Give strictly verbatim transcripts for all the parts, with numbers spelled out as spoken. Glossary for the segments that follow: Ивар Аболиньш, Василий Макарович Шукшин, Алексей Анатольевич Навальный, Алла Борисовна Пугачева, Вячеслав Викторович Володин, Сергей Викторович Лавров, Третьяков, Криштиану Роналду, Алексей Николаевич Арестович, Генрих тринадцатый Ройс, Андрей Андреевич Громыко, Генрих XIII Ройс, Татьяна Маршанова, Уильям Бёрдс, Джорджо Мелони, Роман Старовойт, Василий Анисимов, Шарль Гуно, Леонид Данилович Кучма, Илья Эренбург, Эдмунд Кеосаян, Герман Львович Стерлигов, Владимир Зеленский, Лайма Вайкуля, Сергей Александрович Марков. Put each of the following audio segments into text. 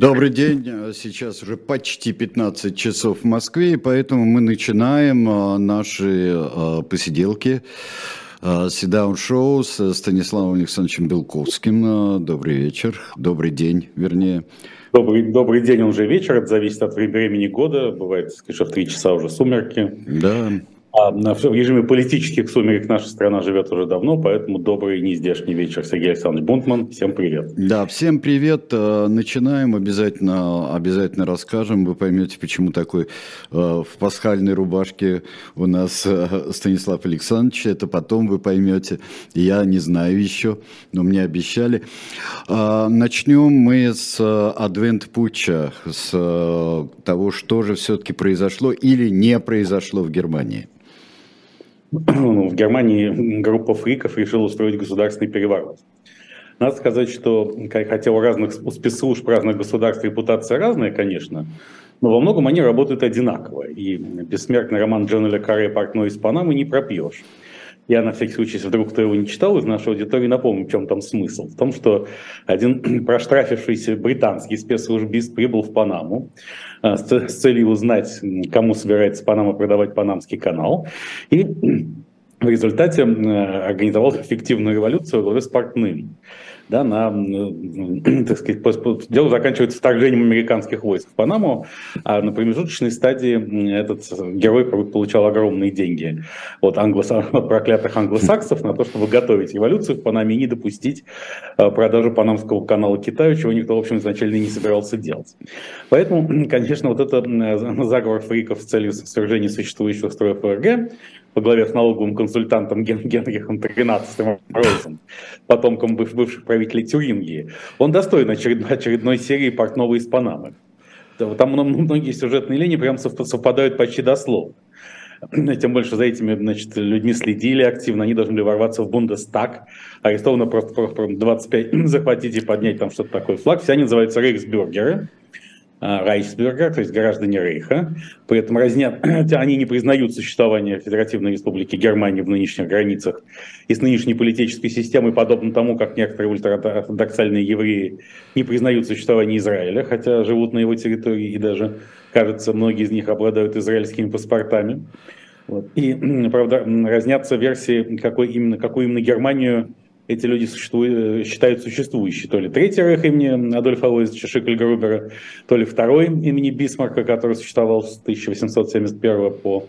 Добрый день, сейчас уже почти пятнадцать часов в Москве, и поэтому мы начинаем наши посиделки, сит-даун-шоу с Станиславом Александровичем Белковским. Добрый вечер, добрый день, вернее. Добрый, добрый день, уже вечер, это зависит от времени года, бывает, конечно, в три часа уже сумерки. Да. А в режиме политических сумерек наша страна живет уже давно, поэтому добрый нездешний вечер. Сергей Александрович Бунтман, всем привет. Да, всем привет. Начинаем, обязательно, обязательно расскажем. Вы поймете, почему такой в пасхальной рубашке у нас Станислав Александрович. Это потом вы поймете. Я не знаю еще, но мне обещали. Начнем мы с адвент-путча, с того, что же все-таки произошло или не произошло в Германии. В Германии группа фриков решила устроить государственный переворот. Надо сказать, что, хотя у разных у спецслужб разных государств репутация разная, конечно, но во многом они работают одинаково. И бессмертный роман Джона Ле Карре «Портной из Панамы» не пропьешь. Я, на всякий случай, если вдруг кто его не читал, из нашей аудитории напомню, в чем там смысл. В том, что один проштрафившийся британский спецслужбист прибыл в Панаму с целью узнать, кому собирается Панама продавать Панамский канал. И в результате организовал фиктивную революцию во главе с Портным. Да, на, так сказать, дело заканчивается вторжением американских войск в Панаму, а на промежуточной стадии этот герой получал огромные деньги от, англос... от проклятых англосаксов на то, чтобы готовить революцию в Панаме и не допустить продажу Панамского канала Китаю, чего никто, в общем, изначально не собирался делать. Поэтому, конечно, вот это заговор фриков с целью свержения существующего строя ФРГ во главе с налоговым консультантом Ген- Генрихом тринадцатым Ройсом, потомком быв- бывших правителей Тюрингии, он достоин очеред- очередной серии «Портного из Панамы». Там многие сюжетные линии прям совпадают почти дословно. Тем больше за этими, значит, людьми следили активно, они должны были ворваться в Бундестаг, арестовано просто, просто двадцать пять захватить и поднять там что-то такое флаг, все они называются рейхсбюргеры. Райхсбюргер, то есть граждане Рейха, при этом разнят, они не признают существование Федеративной Республики Германии в нынешних границах и с нынешней политической системой, подобно тому, как некоторые ультраортодоксальные евреи не признают существование Израиля, хотя живут на его территории и даже, кажется, многие из них обладают израильскими паспортами. И, правда, разнятся версии, какой именно, какую именно Германию эти люди существуют, считают существующей. То ли Третий Рейх имени Адольфа Лоис-Шикльгрубера, Шикльгрубера, то ли Второй имени Бисмарка, который существовал с тысяча восемьсот семьдесят первого по,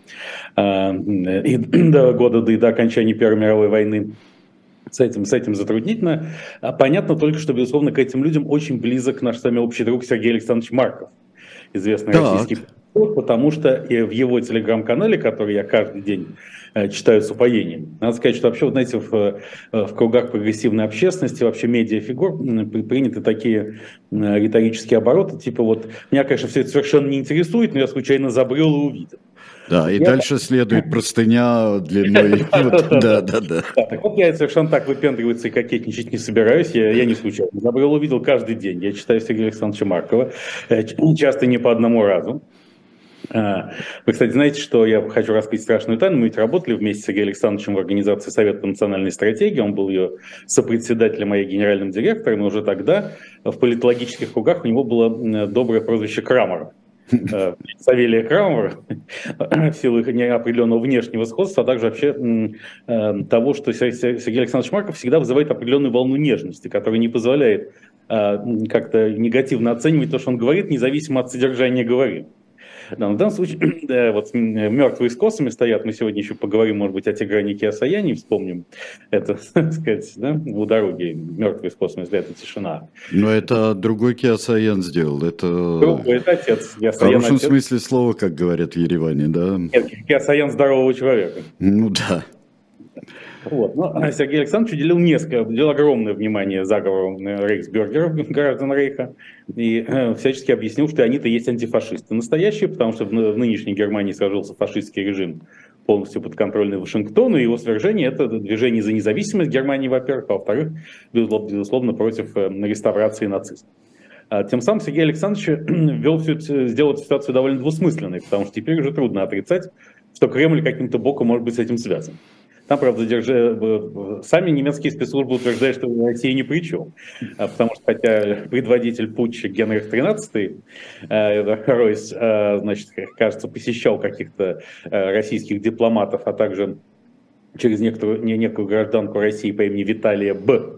э, и, до года до, до окончания Первой мировой войны. С этим, с этим затруднительно. Понятно только, что, безусловно, к этим людям очень близок наш с вами общий друг Сергей Александрович Марков, известный так. российский психолог, потому что в его телеграм-канале, который я каждый день читаю с упоением. Надо сказать, что вообще, вот знаете, в, в кругах прогрессивной общественности, вообще медиафигур приняты такие риторические обороты, типа вот, меня, конечно, все это совершенно не интересует, но я случайно забрел и увидел. Да, и я... дальше следует простыня длиной. Да, да, да. Так вот, я совершенно так выпендриваться и кокетничать не собираюсь. Я не случайно забрел, увидел каждый день. Я читаю Сергея Александровича Маркова, часто не по одному разу. Вы, кстати, знаете, что я хочу раскрыть страшную тайну. Мы ведь работали вместе с Сергеем Александровичем в организации Совета по национальной стратегии. Он был ее сопредседателем, а я генеральным директором. И уже тогда в политологических кругах у него было доброе прозвище Крамаров. Савелия Крамарова, в силу их неопределенного внешнего сходства, а также вообще того, что Сергей Александрович Марков всегда вызывает определенную волну нежности, которая не позволяет как-то негативно оценивать то, что он говорит, независимо от содержания говорит. Да, в данном случае, да, вот мертвые с косами стоят, мы сегодня еще поговорим, может быть, о Тигране Кеосаяне, вспомним это, так сказать, да, у дороги мертвые с косами стоят, это тишина. Но это другой Кеосаян сделал, это... Другой, это отец. В хорошем отец. Смысле слова, как говорят в Ереване, да? Нет, Кеосаян здорового человека. Ну да. Вот. Но Сергей Александрович уделил несколько, уделил огромное внимание заговору рейхсбюргеров, граждан Рейха, и всячески объяснил, что они-то есть антифашисты настоящие, потому что в нынешней Германии сложился фашистский режим, полностью подконтрольный Вашингтону, и его свержение – это движение за независимость Германии, во-первых, а во-вторых, безусловно, против реставрации нацизма. Тем самым Сергей Александрович ввел всю, сделал эту ситуацию довольно двусмысленной, потому что теперь уже трудно отрицать, что Кремль каким-то боком может быть с этим связан. Там, правда, держи... сами немецкие спецслужбы утверждают, что Россия ни при чем. Потому что, хотя предводитель путча Генрих тринадцатый Ройс, значит, кажется, посещал каких-то российских дипломатов, а также через некоторую, некую гражданку России по имени Виталия Б.,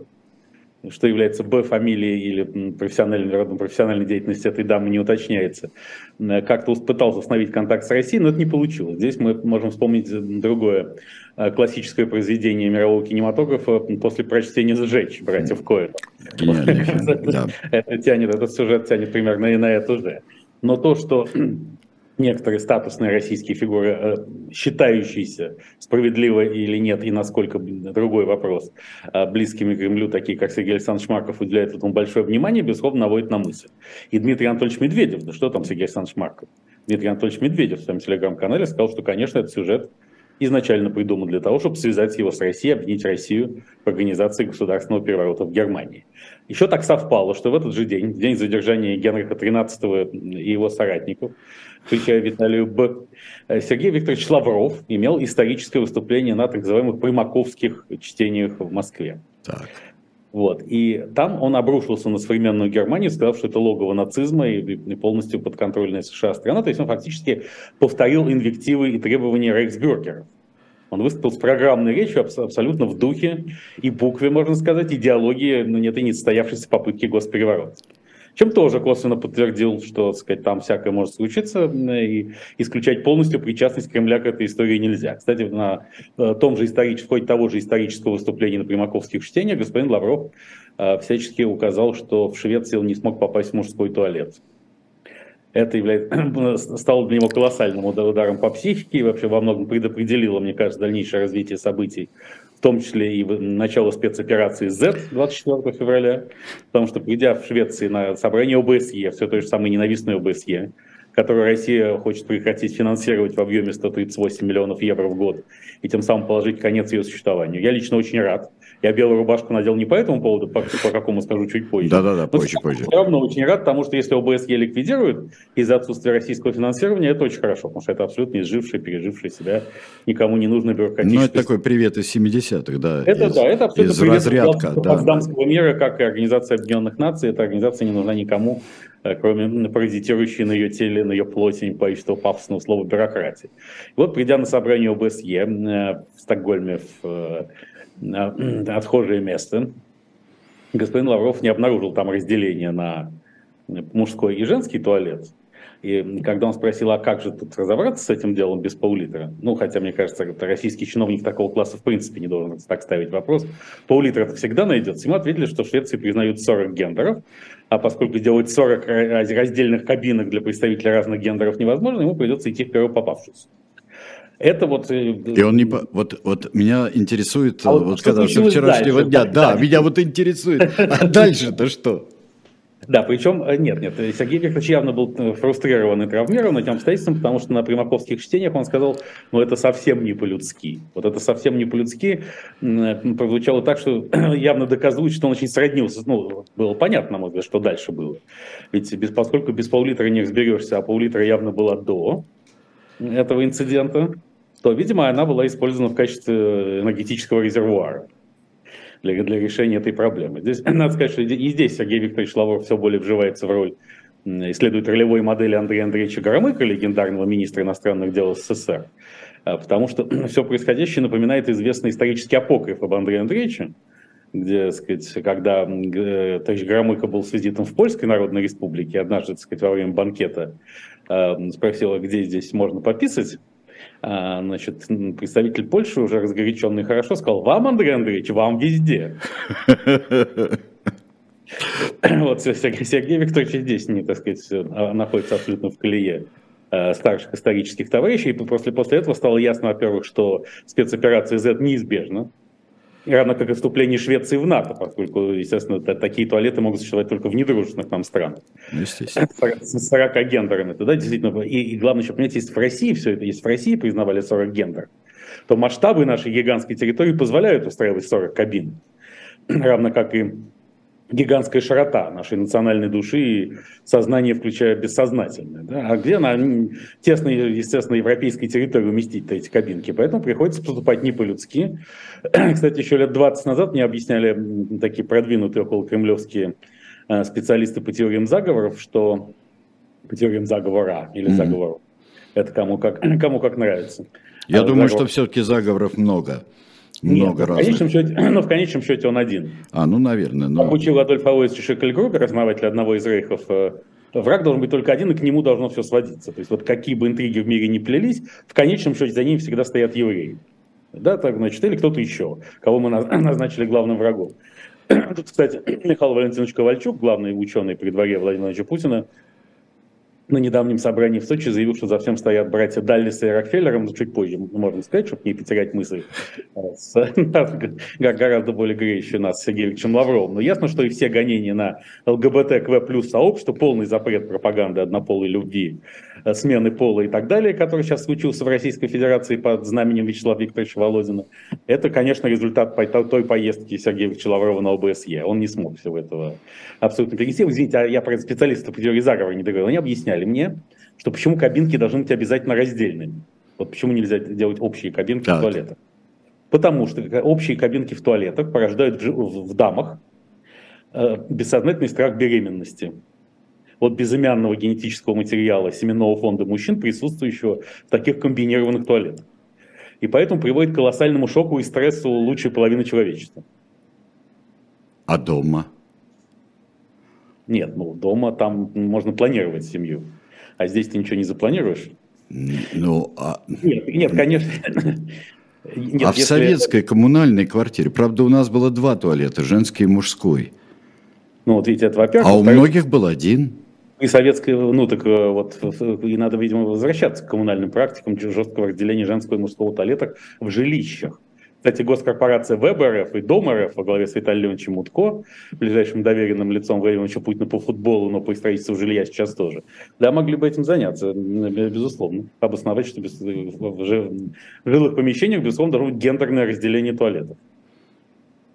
что является Б фамилией или профессиональной, родом профессиональной деятельности этой дамы не уточняется, как-то пытался установить контакт с Россией, но это не получилось. Здесь мы можем вспомнить другое классическое произведение мирового кинематографа «После прочтения сжечь» братьев Коэн. Этот сюжет тянет примерно и на это же. Но то, что некоторые статусные российские фигуры, считающиеся, справедливо или нет, и насколько, другой вопрос, близкими к Кремлю, такие как Сергей Александрович Марков, уделяют этому большое внимание, безусловно, наводит на мысль. И Дмитрий Анатольевич Медведев, да что там Сергей Александрович Марков? Дмитрий Анатольевич Медведев в своем телеграм-канале сказал, что, конечно, этот сюжет изначально придуман для того, чтобы связать его с Россией, объединить Россию в организации государственного переворота в Германии. Еще так совпало, что в этот же день, в день задержания Генриха тринадцатого и его соратников, включая Виталию Б., Сергей Викторович Лавров имел историческое выступление на так называемых примаковских чтениях в Москве. Так. Вот. И там он обрушился на современную Германию, сказав, что это логово нацизма и полностью подконтрольная США страна. То есть он фактически повторил инвективы и требования рейхсбюргеров. Он выступил с программной речью абсолютно в духе и букве, можно сказать, идеологии, но нет и не состоявшейся попытки госпереворота. Чем тоже косвенно подтвердил, что, так сказать, там всякое может случиться, и исключать полностью причастность Кремля к этой истории нельзя. Кстати, на том же историческом, в ходе того же исторического выступления на примаковских чтениях господин Лавров всячески указал, что в Швеции он не смог попасть в мужской туалет. Это является, стало для него колоссальным ударом по психике и вообще во многом предопределило, мне кажется, дальнейшее развитие событий, в том числе и начало спецоперации Z двадцать четвёртого февраля, потому что, придя в Швецию на собрание ОБСЕ, все той же самой ненавистной ОБСЕ, которую Россия хочет прекратить финансировать в объеме ста тридцати восьми миллионов евро в год и тем самым положить конец ее существованию. Я лично очень рад. Я белую рубашку надел не по этому поводу, по, по какому скажу чуть позже. Да-да-да, позже, позже. Все равно очень рад, потому что если ОБСЕ ликвидируют из-за отсутствия российского финансирования, это очень хорошо, потому что это абсолютно изжившая, пережившая себя, никому не нужно бюрократическое. Ну, это такой привет из семидесятых, да. Это, из, да, это абсолютно из привет разрядка, из Потсдамского да. мира, как и Организация Объединенных Наций. Эта организация не нужна никому, кроме паразитирующей на ее теле, на ее плоти, не боюсь этого пафосного слова бюрократии. И вот, придя на собрание ОБСЕ в Стокгольме, в отхожее место, господин Лавров не обнаружил там разделения на мужской и женский туалет. И когда он спросил, а как же тут разобраться с этим делом без пол-литра, ну, хотя, мне кажется, российский чиновник такого класса в принципе не должен так ставить вопрос, пол-литра-то всегда найдется. Ему ответили, что в Швеции признают сорок гендеров, а поскольку делать сорок раздельных кабинок для представителей разных гендеров невозможно, ему придется идти в первую попавшуюся. Это вот... И он не... Вот, вот меня интересует... А вот, вот когда со вчерашнего дня... Да, да, меня вот интересует. А дальше-то что? Да, причем... Нет, нет. Сергей Викторович явно был фрустрирован и травмирован этим обстоятельством, потому что на примаковских чтениях он сказал, ну это совсем не по-людски. Вот это совсем не по-людски прозвучало так, что явно доказывает, что он очень сроднился. Ну, было понятно, может быть, что дальше было. Ведь без, поскольку без пол-литра не разберешься, а пол-литра явно было до этого инцидента, то, видимо, она была использована в качестве энергетического резервуара для, для решения этой проблемы. Здесь надо сказать, что и здесь Сергей Викторович Лавров все более вживается в роль, исследует ролевой модели Андрея Андреевича Громыко, легендарного министра иностранных дел СССР, потому что все происходящее напоминает известный исторический апокриф об Андрее Андреевиче, где, так сказать, когда товарищ Громыко был с визитом в Польской Народной Республике, однажды, так сказать, во время банкета спросила, где здесь можно пописать. Значит, представитель Польши, уже разгоряченный хорошо, сказал, вам, Андрей Андреевич, вам везде. Вот Сергей Викторович здесь, так сказать, находится абсолютно в колее старших исторических товарищей. И после этого стало ясно, во-первых, что спецоперация Z неизбежна. Равно как и вступление Швеции в НАТО, поскольку, естественно, такие туалеты могут существовать только в недружественных нам странах. Естественно. С сорока гендерами. Да, действительно. И, и главное, чтобы понять, если в России все это, если в России признавали сорок гендер, то масштабы нашей гигантской территории позволяют устраивать сорок кабин. Равно как и гигантская широта нашей национальной души и сознания, включая бессознательное. Да? А где на тесной, естественно, европейской территории уместить-то эти кабинки? Поэтому приходится поступать не по-людски. Кстати, еще лет двадцать назад мне объясняли такие продвинутые около кремлевские специалисты по теориям заговоров, что по теориям заговора или mm-hmm. заговоров, это кому как, кому как нравится. Я а, думаю, заговор... что все-таки заговоров много. Много Нет, разных. В конечном счете, но в конечном счете он один. А, ну, наверное. Но... Обучил Адольфа Лоиса Шикльгрубера, основателя одного из рейхов, враг должен быть только один, и к нему должно все сводиться. То есть вот какие бы интриги в мире ни плелись, в конечном счете за ним всегда стоят евреи. Да, так, значит, или кто-то еще, кого мы назначили главным врагом. Тут, кстати, Михаил Валентинович Ковальчук, главный ученый при дворе Владимира Владимировича Путина, на недавнем собрании в Сочи заявил, что за всем стоят братья Даллис и Рокфеллер, но чуть позже можно сказать, чтобы не потерять мысль с гораздо более греющей нас Сергеем Викторовичем Лавровым. Но ясно, что и все гонения на ЛГБТКВ плюс сообщество, полный запрет пропаганды однополой любви, смены пола и так далее, который сейчас случился в Российской Федерации под знаменем Вячеслава Викторовича Володина, это, конечно, результат той поездки Сергея Викторовича Лаврова на ОБСЕ. Он не смог всего этого абсолютно перенести. Извините, а я про специалистов по теории заговора не договорил. Они объясняли мне, что почему кабинки должны быть обязательно раздельными. Вот почему нельзя делать общие кабинки так. в туалетах. Потому что общие кабинки в туалетах порождают в дамах бессознательный страх беременности. От безымянного генетического материала семенного фонда мужчин, присутствующего в таких комбинированных туалетах. И поэтому приводит к колоссальному шоку и стрессу лучшей половины человечества. А дома? Нет, ну дома там можно планировать семью. А здесь ты ничего не запланируешь? Ну, а... Нет, нет, конечно... Нет, а в советской это... коммунальной квартире, правда, у нас было два туалета, женский и мужской. Ну, вот видите, это во-первых... А у многих был один. И советская, ну так вот, и надо, видимо, возвращаться к коммунальным практикам жесткого разделения женского и мужского туалета в жилищах. Кстати, госкорпорация ВЭБ РФ и Дом РФ во главе с Виталием Леонидовичем Мутко, ближайшим доверенным лицом Владимира Владимировича Путина по футболу, но по строительству жилья сейчас тоже, да, могли бы этим заняться, безусловно, обосновать, что в жилых помещениях, безусловно, должно быть гендерное разделение туалетов.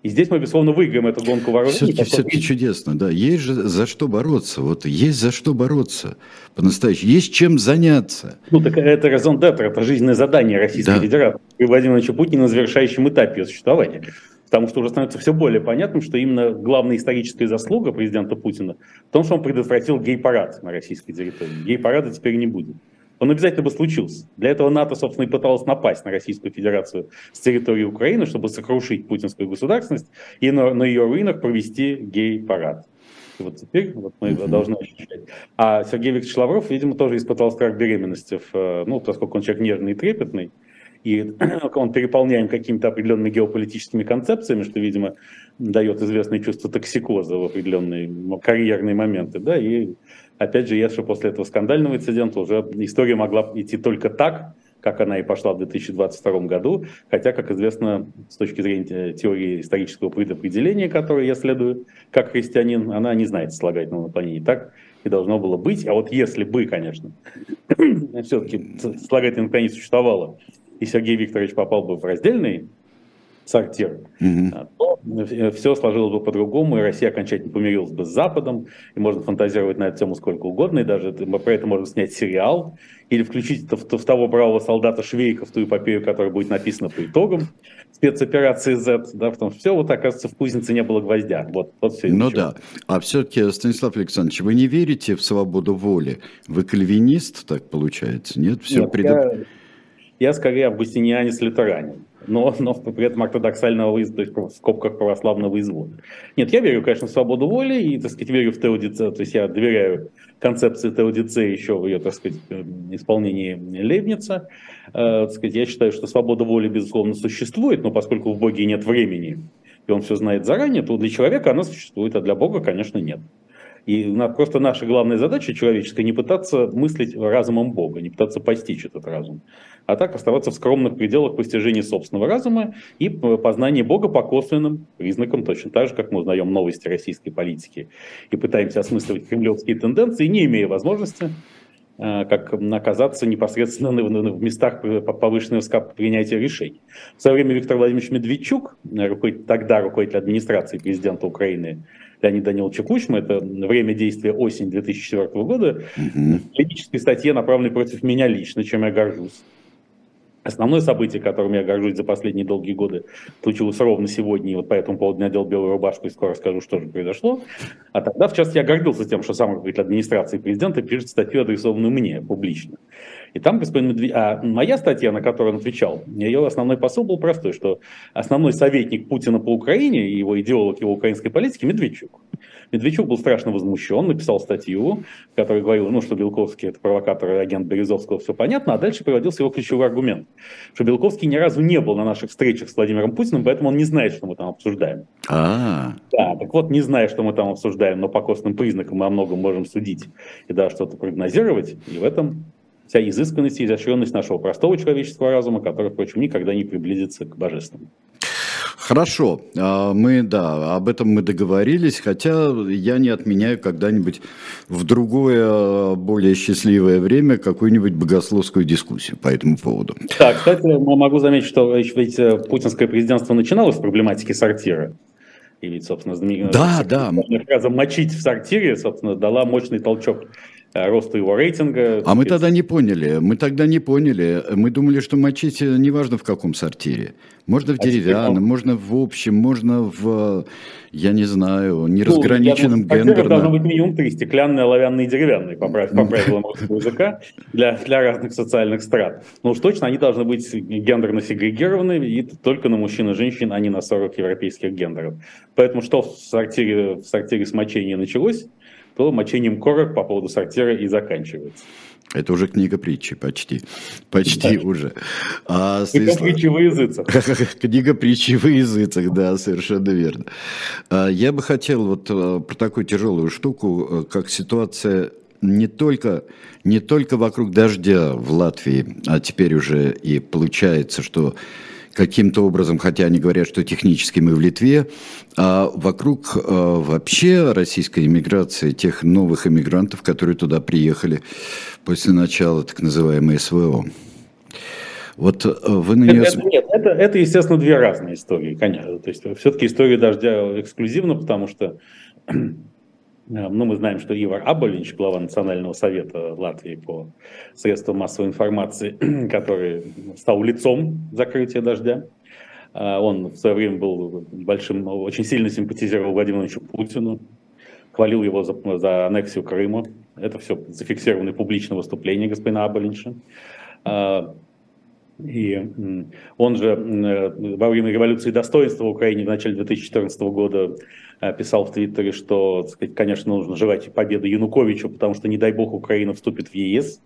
И здесь мы, безусловно, выиграем эту гонку вооружений. Все-таки, все-таки чудесно, да. Есть же за что бороться. Вот есть за что бороться по-настоящему. Есть чем заняться. Ну, так это резон д'этр, это жизненное задание Российской да. Федерации и Владимира Владимировича Путина на завершающем этапе существования. Потому что уже становится все более понятным, что именно главная историческая заслуга президента Путина в том, что он предотвратил гей-парад на российской территории. Гей-парада теперь не будет. Он обязательно бы случился. Для этого НАТО, собственно, и пыталось напасть на Российскую Федерацию с территории Украины, чтобы сокрушить путинскую государственность и на, на ее руинах провести гей-парад. И вот теперь вот мы mm-hmm. должны ощущать. А Сергей Викторович Лавров, видимо, тоже испытал страх беременности, в, ну, поскольку он человек нервный и трепетный, и он переполняем какими-то определенными геополитическими концепциями, что, видимо, дает известное чувство токсикоза в определенные карьерные моменты, да, и опять же, если после этого скандального инцидента уже история могла идти только так, как она и пошла в две тысячи двадцать втором году, хотя, как известно, с точки зрения теории исторического предопределения, которую я следую как христианин, она не знает слагательного наклонения. Так и должно было быть. А вот если бы, конечно, все-таки слагательное наклонение существовало, и Сергей Викторович попал бы в раздельный сортир, mm-hmm. то все сложилось бы по-другому, и Россия окончательно помирилась бы с Западом, и можно фантазировать на эту тему сколько угодно, и даже про это можно снять сериал, или включить в, в того бравого солдата Швейка, в ту эпопею, которая будет написана по итогам спецоперации Z, да, потому что все, вот оказывается, в кузнице не было гвоздя. Вот, вот все. Ну да, а все-таки, Станислав Александрович, вы не верите в свободу воли? Вы кальвинист, так получается? Нет, все Нет, предо... я, я скорее августинианец-лютеранин. Но, но при этом ортодоксального, то есть в скобках православного извода. Нет, я верю, конечно, в свободу воли и, так сказать, верю в теодицею, то есть я доверяю концепции теодицеи еще в ее, так сказать, исполнении Лейбница. Так сказать, я считаю, что свобода воли, безусловно, существует, но поскольку в Боге нет времени, и он все знает заранее, то для человека она существует, а для Бога, конечно, нет. И просто наша главная задача человеческая не пытаться мыслить разумом Бога, не пытаться постичь этот разум, а так оставаться в скромных пределах постижения собственного разума и познания Бога по косвенным признакам, точно так же, как мы узнаем новости российской политики и пытаемся осмысливать кремлевские тенденции, не имея возможности как оказаться непосредственно в местах повышенного принятия решений. В свое время Виктор Владимирович Медведчук, руководитель, тогда руководитель администрации президента Украины, Леонида Даниловича Кучма, это время действия осень две тысячи четвёртого года, угу. в клинической статье, направленной против меня лично, чем я горжусь. Основное событие, которым я горжусь за последние долгие годы, случилось ровно сегодня, и вот по этому поводу надел белую рубашку и скоро расскажу, что же произошло. А тогда, в частности, я гордился тем, что сам руководитель администрации президента пишет статью, адресованную мне публично. И там господин Медведев... А моя статья, на которую он отвечал, ее основной посыл был простой, что основной советник Путина по Украине, его идеолог его украинской политики – Медведчук. Медведчук был страшно возмущен, написал статью, в которой говорил, ну, что Белковский – это провокатор и агент Березовского, все понятно, а дальше приводился его ключевой аргумент, что Белковский ни разу не был на наших встречах с Владимиром Путиным, поэтому он не знает, что мы там обсуждаем. А-а-а. Да, так вот, не зная, что мы там обсуждаем, но по косвенным признакам мы о многом можем судить и даже что-то прогнозировать, и в этом... вся изысканность и изощренность нашего простого человеческого разума, который, впрочем, никогда не приблизится к божественному. Хорошо, мы, да, об этом мы договорились, хотя я не отменяю когда-нибудь в другое, более счастливое время какую-нибудь богословскую дискуссию по этому поводу. Да, кстати, могу заметить, что ведь путинское президентство начиналось с проблематики сортира. И ведь, собственно, знаменитая да, да. фраза «мочить в сортире», собственно, дала мощный толчок росту его рейтинга. А мы тогда не поняли. Мы тогда не поняли. Мы думали, что мочить неважно в каком сортире. Можно в деревянном, можно в общем, можно в, я не знаю, неразграниченном ну, гендерном. Сортиров должно быть минимум три: стеклянные, оловянные и деревянные, по правилам русского языка, для, для разных социальных страт. Но уж точно они должны быть гендерно сегрегированы и только на мужчин и женщин, а не на сорок европейских гендеров. Поэтому что в сортире, в сортире с мочения началось, то мочением корок по поводу сортира и заканчивается. Это уже книга притчи, почти. Почти да. уже. А, книга Станислав... притчи во языцах. Книга притчи во языцах, да, совершенно верно. Я бы хотел вот про такую тяжелую штуку, как ситуация не только, не только вокруг дождя в Латвии, а теперь уже и получается, что каким-то образом, хотя они говорят, что техническим и в Литве, а вокруг а, вообще российской иммиграции, тех новых иммигрантов, которые туда приехали после начала так называемой СВО. Вот вы на нее... это, нет, это, это, естественно, две разные истории, конечно. То есть все-таки история дождя эксклюзивна, потому что ну, мы знаем, что Ивар Аболиньш, глава Национального совета Латвии по средствам массовой информации, который стал лицом закрытия дождя, он в свое время был большим, очень сильно симпатизировал Владимиру Владимировичу Путину, хвалил его за, за аннексию Крыма. Это все зафиксировано публичное выступление господина Аболиньша. И он же во время революции достоинства в Украине в начале две тысячи четырнадцатого года писал в Твиттере, что, так сказать, конечно, нужно желать победы Януковичу, потому что, не дай бог, Украина вступит в ЕС.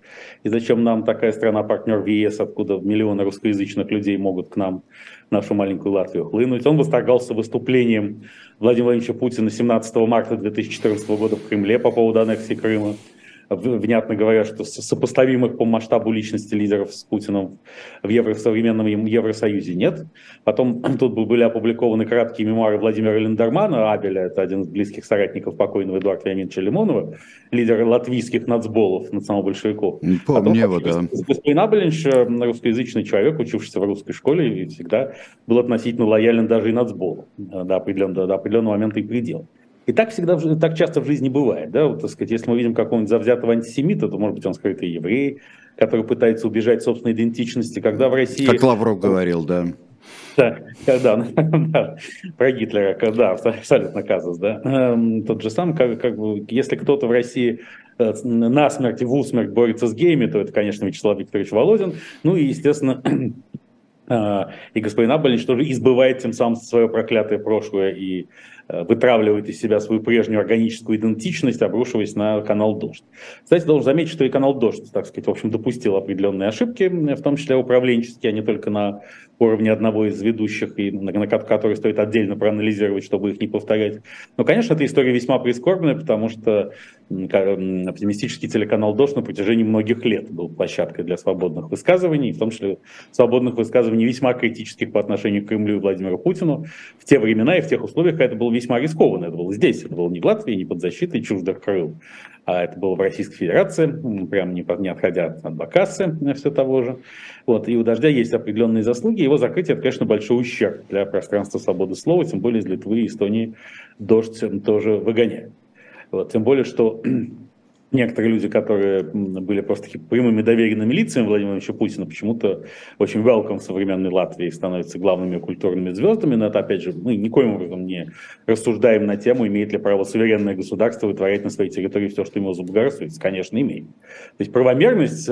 И зачем нам такая страна-партнер в ЕС, откуда миллионы русскоязычных людей могут к нам, нашу маленькую Латвию, хлынуть? Он восторгался выступлением Владимира Владимировича Путина семнадцатого марта две тысячи четырнадцатого года в Кремле по поводу аннексии Крыма. Внятно говоря, что сопоставимых по масштабу личности лидеров с Путиным в евро, современном Евросоюзе нет. Потом тут были опубликованы краткие мемуары Владимира Линдермана, Абеля, это один из близких соратников покойного Эдуарда Леонидовича Лимонова, лидера латвийских нацболов, национал-большевиков. Помню его, да. Господин Абелиньш, русскоязычный человек, учившийся в русской школе, и всегда был относительно лоялен даже и нацболу до определенного, до определенного момента и предела. И так всегда, так часто в жизни бывает, да, вот, так сказать, если мы видим какого-нибудь завзятого антисемита, то, может быть, он скрытый еврей, который пытается убежать собственной идентичности, когда в России... Как Лавров говорил, да. Да, да, да, про Гитлера, да, абсолютно казус, да. Тот же самый, как, как бы, если кто-то в России насмерть и в усмерть борется с геями, то это, конечно, Вячеслав Викторович Володин, ну и, естественно... И господин Аболиньш тоже избывает тем самым свое проклятое прошлое и вытравливает из себя свою прежнюю органическую идентичность, обрушиваясь на канал «Дождь». Кстати, должен заметить, что и канал «Дождь», так сказать, в общем, допустил определенные ошибки, в том числе управленческие, а не только на уровне одного из ведущих, и на который стоит отдельно проанализировать, чтобы их не повторять. Но, конечно, эта история весьма прискорбная, потому что оптимистический телеканал «Дождь» на протяжении многих лет был площадкой для свободных высказываний, в том числе свободных высказываний весьма критических по отношению к Кремлю и Владимиру Путину в те времена и в тех условиях, когда это был весьма весьма рискованно. Это было здесь, это было не в Латвии, не под защитой чуждых крыл, а это было в Российской Федерации, прям не, не отходя от Бакассы, все того же. Вот. И у Дождя есть определенные заслуги, его закрытие, это, конечно, большой ущерб для пространства свободы слова, тем более из Литвы и Эстонии Дождь тоже выгоняет. Вот. Тем более, что некоторые люди, которые были просто прямыми доверенными лицами Владимира Владимировича Путина, почему-то очень welcome в современной Латвии становятся главными культурными звездами. Но это, опять же, мы никоим образом не рассуждаем на тему, имеет ли право суверенное государство вытворять на своей территории все, что ему заблагорассудится. Конечно, имеет. То есть правомерность,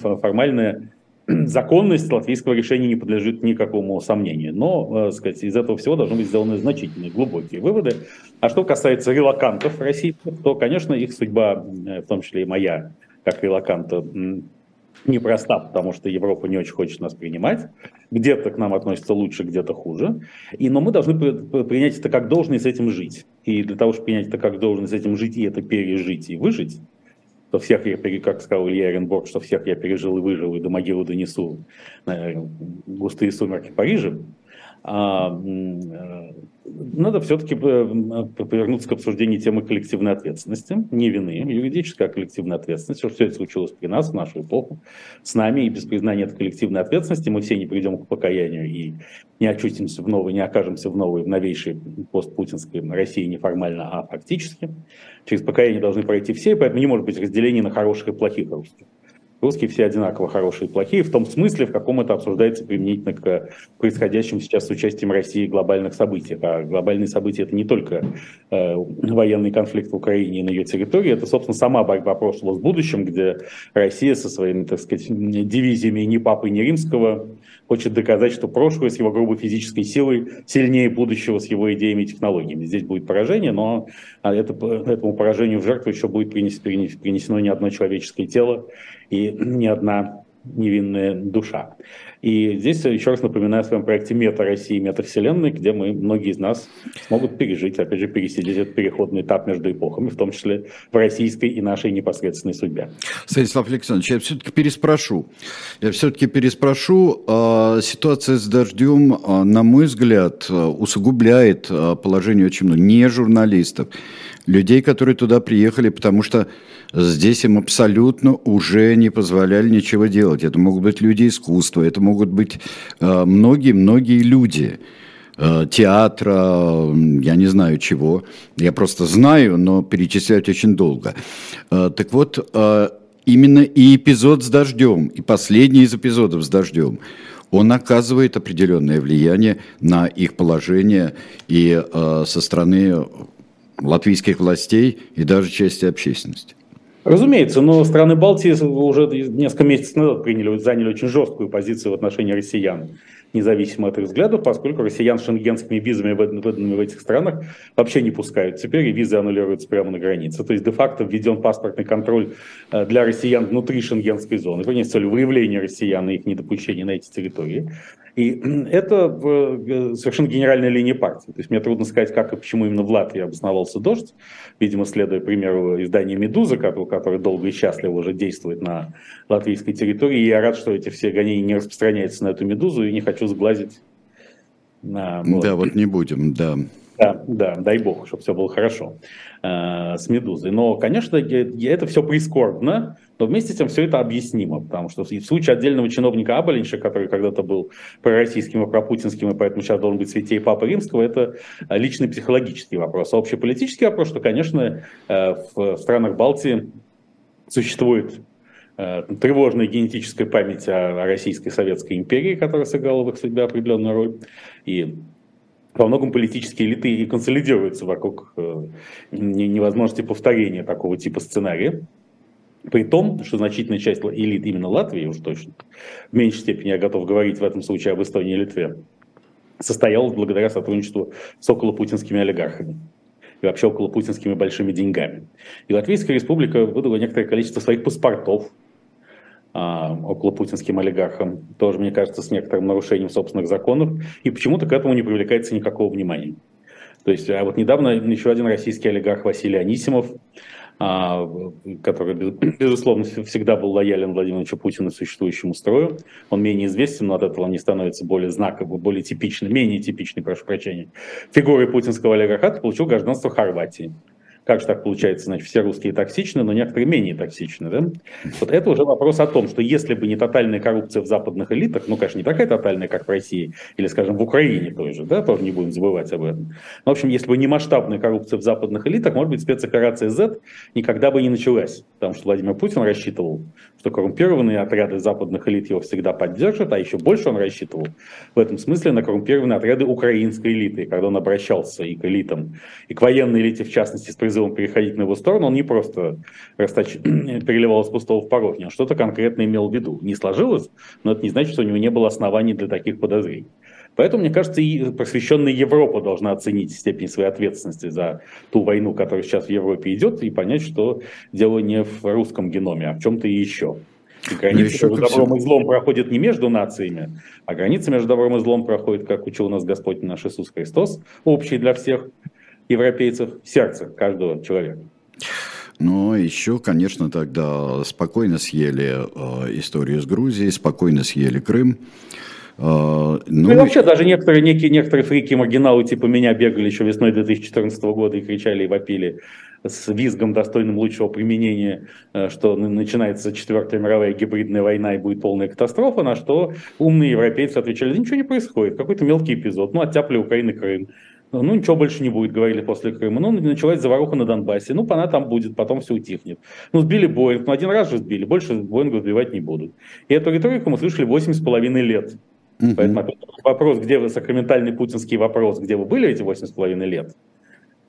формальная законность латвийского решения не подлежит никакому сомнению. Но, так сказать, из этого всего должны быть сделаны значительные, глубокие выводы. А что касается релокантов России, то, конечно, их судьба, в том числе и моя, как релоканта, непроста, потому что Европа не очень хочет нас принимать. Где-то к нам относятся лучше, где-то хуже. И, но мы должны принять это как должное и с этим жить. И для того, чтобы принять это как должное и с этим жить, и это пережить, и выжить, что всех я, как сказал Илья Эренбург, что всех я пережил и выжил, и до могилы донесу, наверное, густые сумерки Парижа, надо все-таки повернуться к обсуждению темы коллективной ответственности, не вины, юридическая коллективная ответственность, что все это случилось при нас, в нашу эпоху, с нами, и без признания этой коллективной ответственности мы все не придем к покаянию и не очутимся в новой, не окажемся в новой, в новейшей постпутинской России не формально, а фактически. Через покаяние должны пройти все, поэтому не может быть разделения на хороших и плохих русских. Русские все одинаково хорошие и плохие, в том смысле, в каком это обсуждается применительно к происходящим сейчас с участием России глобальных событий. А глобальные события – это не только э, военный конфликт в Украине и на ее территории, это, собственно, сама борьба прошлого с будущим, где Россия со своими, так сказать, дивизиями ни Папы, ни Римского хочет доказать, что прошлое с его грубой физической силой сильнее будущего с его идеями и технологиями. Здесь будет поражение, но это, этому поражению в жертву еще будет принес, принес, принесено не одно человеческое тело и ни одна невинная душа. И здесь еще раз напоминаю о своем проекте «Мета России, метавселенной», где мы, многие из нас, смогут пережить, опять же, пересидеть этот переходный этап между эпохами, в том числе в российской и нашей непосредственной судьбе. Станислав Александрович, я все-таки переспрошу. Я все-таки переспрошу. Ситуация с Дождем, на мой взгляд, усугубляет положение очень много не журналистов, людей, которые туда приехали, потому что здесь им абсолютно уже не позволяли ничего делать. Это могут быть люди искусства, это могут быть многие-многие люди театра, я не знаю чего, я просто знаю, но перечислять очень долго. Так вот, именно и эпизод с Дождем, и последний из эпизодов с Дождем, он оказывает определенное влияние на их положение и со стороны латвийских властей и даже части общественности. Разумеется, но страны Балтии уже несколько месяцев назад приняли, заняли очень жесткую позицию в отношении россиян, независимо от их взглядов, поскольку россиян с шенгенскими визами, выданными в этих странах, вообще не пускают теперь, и визы аннулируются прямо на границе. То есть, де-факто введен паспортный контроль для россиян внутри шенгенской зоны, вернее, с целью выявления россиян и их недопущения на эти территории. И это совершенно генеральная линия партии. То есть мне трудно сказать, как и почему именно в Латвии обосновался Дождь. Видимо, следуя примеру издания «Медуза», которое долго и счастливо уже действует на латвийской территории. И я рад, что эти все гонения не распространяются на эту «Медузу», и не хочу сглазить. Да, вот не будем, да. Да, да, дай бог, чтобы все было хорошо э, с «Медузой». Но, конечно, это все прискорбно, но вместе с тем все это объяснимо, потому что в случае отдельного чиновника Аболиньша, который когда-то был пророссийским и пропутинским, и поэтому сейчас должен быть святей Папы Римского, это личный психологический вопрос. А общеполитический вопрос, что, конечно, э, в странах Балтии существует тревожная генетическая память о Российской Советской империи, которая сыграла в их судьбе определенную роль, и во многом политические элиты и консолидируются вокруг невозможности повторения такого типа сценария. При том, что значительная часть элит именно Латвии, уж точно, в меньшей степени я готов говорить в этом случае об Эстонии и Литве, состоялась благодаря сотрудничеству с околопутинскими олигархами и вообще околопутинскими большими деньгами. И Латвийская республика выдала некоторое количество своих паспортов около путинским олигархам, тоже, мне кажется, с некоторым нарушением собственных законов, и почему-то к этому не привлекается никакого внимания. То есть, а вот недавно еще один российский олигарх Василий Анисимов который, безусловно, всегда был лоялен Владимировичу Путину и существующему строю. Он менее известен, но от этого он не становится более знаковым, более типичным, менее типичной, прошу прощения, фигурой путинского олигархата, получил гражданство Хорватии. Как же так получается, значит, все русские токсичны, но некоторые менее токсичны, да? Вот это уже вопрос о том, что если бы не тотальная коррупция в западных элитах, ну, конечно, не такая тотальная, как в России, или, скажем, в Украине тоже, да, тоже не будем забывать об этом. Но, в общем, если бы не масштабная коррупция в западных элитах, может быть, спецоперация Z никогда бы не началась, потому что Владимир Путин рассчитывал, что коррумпированные отряды западных элит его всегда поддержат, а еще больше он рассчитывал в этом смысле на коррумпированные отряды украинской элиты. И когда он обращался и к элитам, и к военной элите, в частности, с переходить на его сторону, он не просто расточ... переливал из пустого в порожнее, он что-то конкретно имел в виду. Не сложилось, но это не значит, что у него не было оснований для таких подозрений. Поэтому, мне кажется, и просвещенная Европа должна оценить степень своей ответственности за ту войну, которая сейчас в Европе идет, и понять, что дело не в русском геноме, а в чем-то еще. И граница между добром и злом проходит не между нациями, а граница между добром и злом проходит, как учил нас Господь наш Иисус Христос, общий для всех европейцев в сердце каждого человека. Но еще, конечно, тогда спокойно съели э, историю с Грузией, спокойно съели Крым. Э, ну... ну и вообще даже некоторые, некие, некоторые фрики-маргиналы типа меня бегали еще весной две тысячи четырнадцатого года и кричали и вопили с визгом, достойным лучшего применения, что начинается Четвертая мировая гибридная война и будет полная катастрофа, на что умные европейцы отвечали: да ничего не происходит, какой-то мелкий эпизод, ну оттяпали Украины Крым. Ну, ничего больше не будет, говорили после Крыма. Ну, началась заваруха на Донбассе. Ну, она там будет, потом все утихнет. Ну, сбили Боинг. Ну, один раз же сбили. Больше Боинга сбивать не будут. И эту риторику мы слышали восемь с половиной лет. Mm-hmm. Поэтому опять вопрос, где вы, сакраментальный путинский вопрос, где вы были эти восемь с половиной лет,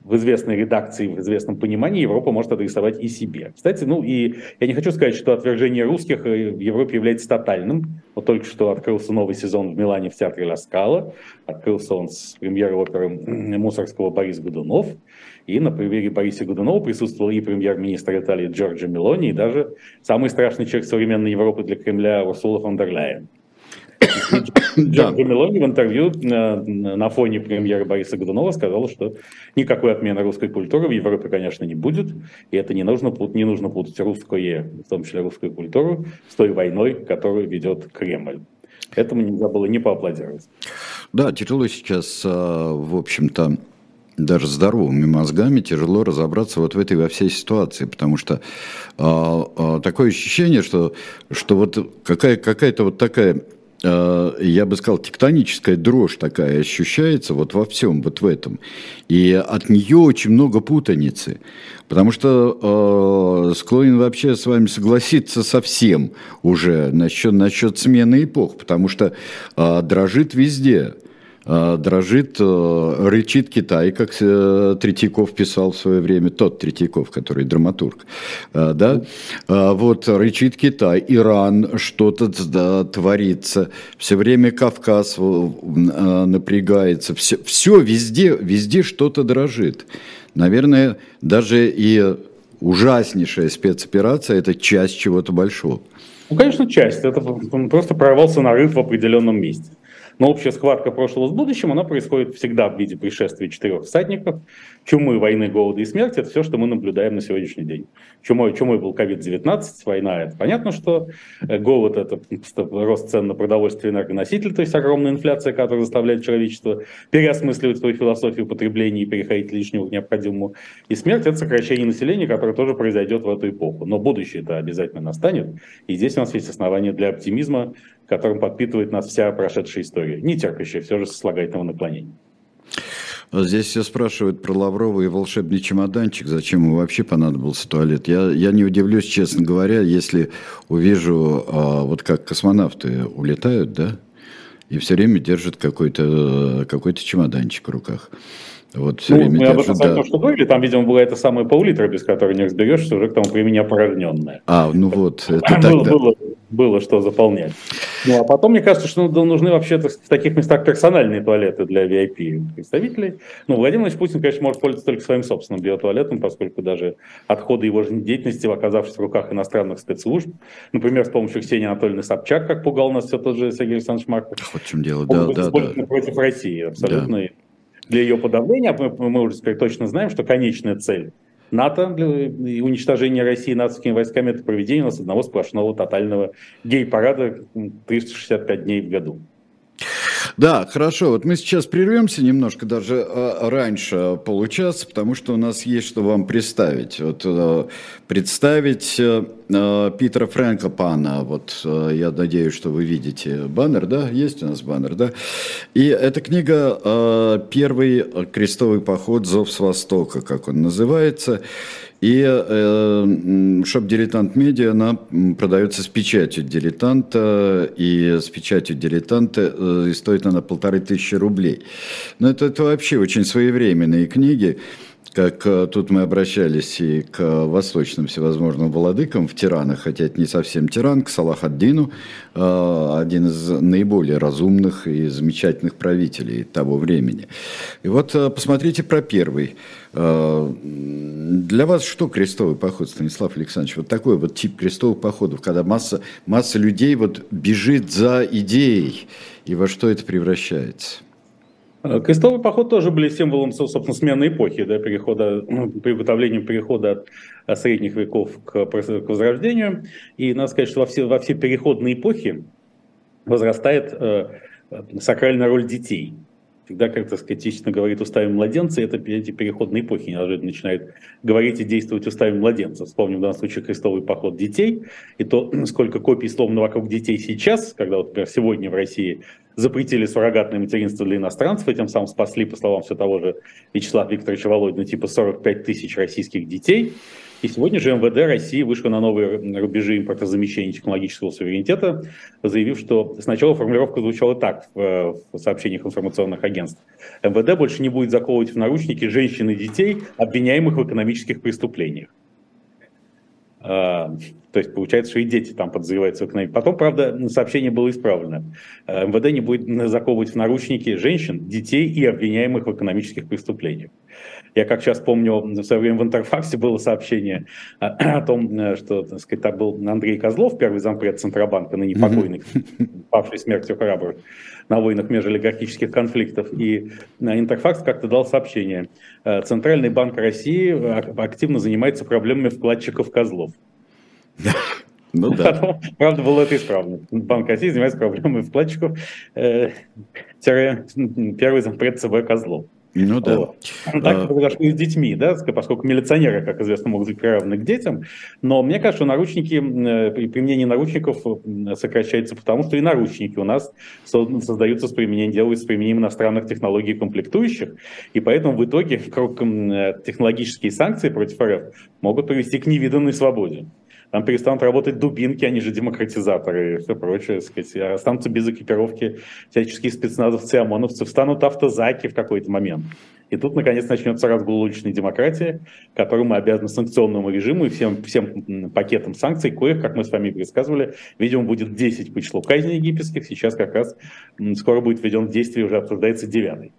в известной редакции, в известном понимании, Европа может адресовать и себе. Кстати, ну, и я не хочу сказать, что отвержение русских в Европе является тотальным. Вот только что открылся новый сезон в Милане в театре Ла Скала. Открылся он с премьеры оперы Мусоргского «Борис Годунов». И на премьере Бориса Годунова присутствовал и премьер-министр Италии Джорджо Мелони, и даже самый страшный человек современной Европы для Кремля Урсула фон дер Ляйен. Джорджо Мелони в интервью на, на фоне премьеры Бориса Годунова сказала, что никакой отмены русской культуры в Европе, конечно, не будет. И это не нужно, не нужно путать русское, в том числе русскую культуру, с той войной, которую ведет Кремль. Этому нельзя было не поаплодировать. Да, тяжело сейчас, в общем-то, даже здоровыми мозгами тяжело разобраться вот в этой во всей ситуации, потому что а, а, такое ощущение, что, что вот какая, какая-то вот такая... я бы сказал, тектоническая дрожь такая ощущается вот во всем, вот в этом. И от нее очень много путаницы. Потому что э, склонен вообще с вами согласиться со всем уже насчет, насчет смены эпох. Потому что э, дрожит везде. Э, дрожит, э, рычит Китай, как э, Третьяков писал в свое время. Тот Третьяков, который драматург. Э, да? э, вот рычит Китай, Иран, что-то да, творится. Все время Кавказ э, напрягается. Все, все везде, везде что-то дрожит. Наверное, даже и ужаснейшая спецоперация – это часть чего-то большого. Ну, конечно, часть. Это просто прорвался нарыв в определенном месте. Но общая схватка прошлого с будущим, она происходит всегда в виде пришествия четырех всадников, чумы, войны, голода и смерти. Это все, что мы наблюдаем на сегодняшний день. Чумой, чумой был ковид девятнадцать, война, это понятно, что голод – это рост цен на продовольствие и энергоносители, то есть огромная инфляция, которая заставляет человечество переосмысливать свою философию потребления и переходить лишнего к необходимому. И смерть – это сокращение населения, которое тоже произойдет в эту эпоху. Но будущее это обязательно настанет, и здесь у нас есть основания для оптимизма, которым подпитывает нас вся прошедшая история, не терпящая все же сослагательного наклонения. Здесь все спрашивают про Лаврова и волшебный чемоданчик, зачем ему вообще понадобился туалет. Я, я не удивлюсь, честно говоря, если увижу, а, вот как космонавты улетают, да, и все время держат какой-то, какой-то чемоданчик в руках. Вот, все ну, время мы держат, об этом сами да. Что говорили, там, видимо, была эта самая пол-литра, без которой не разберешься, уже к тому времени опорожненная. А, ну вот, это тогда. Было, было, было что заполнять. Ну, а потом, мне кажется, что нужны вообще в таких местах персональные туалеты для ви ай пи-представителей. Ну, Владимир Владимирович Путин, конечно, может пользоваться только своим собственным биотуалетом, поскольку даже отходы его деятельности, оказавшись в руках иностранных спецслужб, например, с помощью Ксении Анатольевны Собчак, как пугал нас все тот же Сергей Александрович Марков. Вот в чем дело, да, да, да. Против России, абсолютно. Да. Для ее подавления, мы, мы уже теперь точно знаем, что конечная цель НАТО и уничтожение России нацистскими войсками – это проведение у нас одного сплошного тотального гей-парада триста шестьдесят пять дней в году. Да, хорошо. Вот мы сейчас прервемся немножко, даже раньше получаса, потому что у нас есть что вам представить. Вот, представить Питера Фрэнка Пана. Вот, я надеюсь, что вы видите баннер, да? Есть у нас баннер, да? И эта книга «Первый крестовый поход. Зов с Востока», как он называется. И э, шоп «Дилетант Медиа», она продается с печатью «Дилетанта», и с печатью «Дилетанта», и стоит она полторы тысячи рублей. Но это, это вообще очень своевременные книги, как тут мы обращались и к восточным всевозможным владыкам в тиранах, хотя это не совсем тиран, к Салах-ад-Дину, э, один из наиболее разумных и замечательных правителей того времени. И вот э, посмотрите про первый. Для вас что крестовый поход, Станислав Александрович? Вот такой вот тип крестовых походов, когда масса, масса людей вот бежит за идеей, и во что это превращается? Крестовый поход тоже были символом, собственно, смены эпохи, да, перехода, приготовлением перехода от средних веков к, к возрождению. И надо сказать, что во все, во все переходные эпохи возрастает э, сакральная роль детей. Всегда, как, так сказать, естественно, говорит уставе младенца, это эти переходные эпохи неожиданно начинают говорить и действовать уставе младенца. Вспомним в данном случае крестовый поход детей, и то, сколько копий словно вокруг детей сейчас, когда, вот, например, сегодня в России запретили суррогатное материнство для иностранцев, и тем самым спасли, по словам все того же Вячеслава Викторовича Володина, типа сорок пять тысяч российских детей. И сегодня же МВД России вышло на новые рубежи импортозамещения технологического суверенитета, заявив, что сначала формулировка звучала так в сообщениях информационных агентств. МВД больше не будет заковывать в наручники женщин и детей, обвиняемых в экономических преступлениях. То есть получается, что и дети там подозреваются в экономике. Потом, правда, сообщение было исправлено. МВД не будет заковывать в наручники женщин, детей и обвиняемых в экономических преступлениях. Я, как сейчас помню, в свое время в Интерфаксе было сообщение о том, что, так сказать, там был Андрей Козлов, первый зампред Центробанка, ныне покойный, павший смертью храбрых на войнах межолигархических конфликтов. И Интерфакс как-то дал сообщение. Центральный банк России активно занимается проблемами вкладчиков Козлов. Ну, да. Потом, правда, было это исправлено. Банк России занимается проблемами вкладчиков э, первый зампред ЦБ Козлов. Ну да. Вот. Так произошло и с детьми, да, поскольку милиционеры, как известно, могут быть приравнены к детям. Но мне кажется, что наручники, при применении наручников сокращается потому, что и наручники у нас создаются с применением, делаются с применением иностранных технологий и комплектующих. И поэтому в итоге технологические санкции против РФ могут привести к невиданной свободе. Там перестанут работать дубинки, они же демократизаторы и все прочее, сказать, останутся без экипировки всяческие спецназовцы, ОМОНовцы, встанут автозаки в какой-то момент. И тут, наконец, начнется разгул уличной демократии, которую мы обязаны санкционному режиму и всем, всем пакетам санкций, коих, как мы с вами предсказывали, видимо, будет десять по числу казней египетских, сейчас как раз скоро будет введен в действие, уже обсуждается девятый.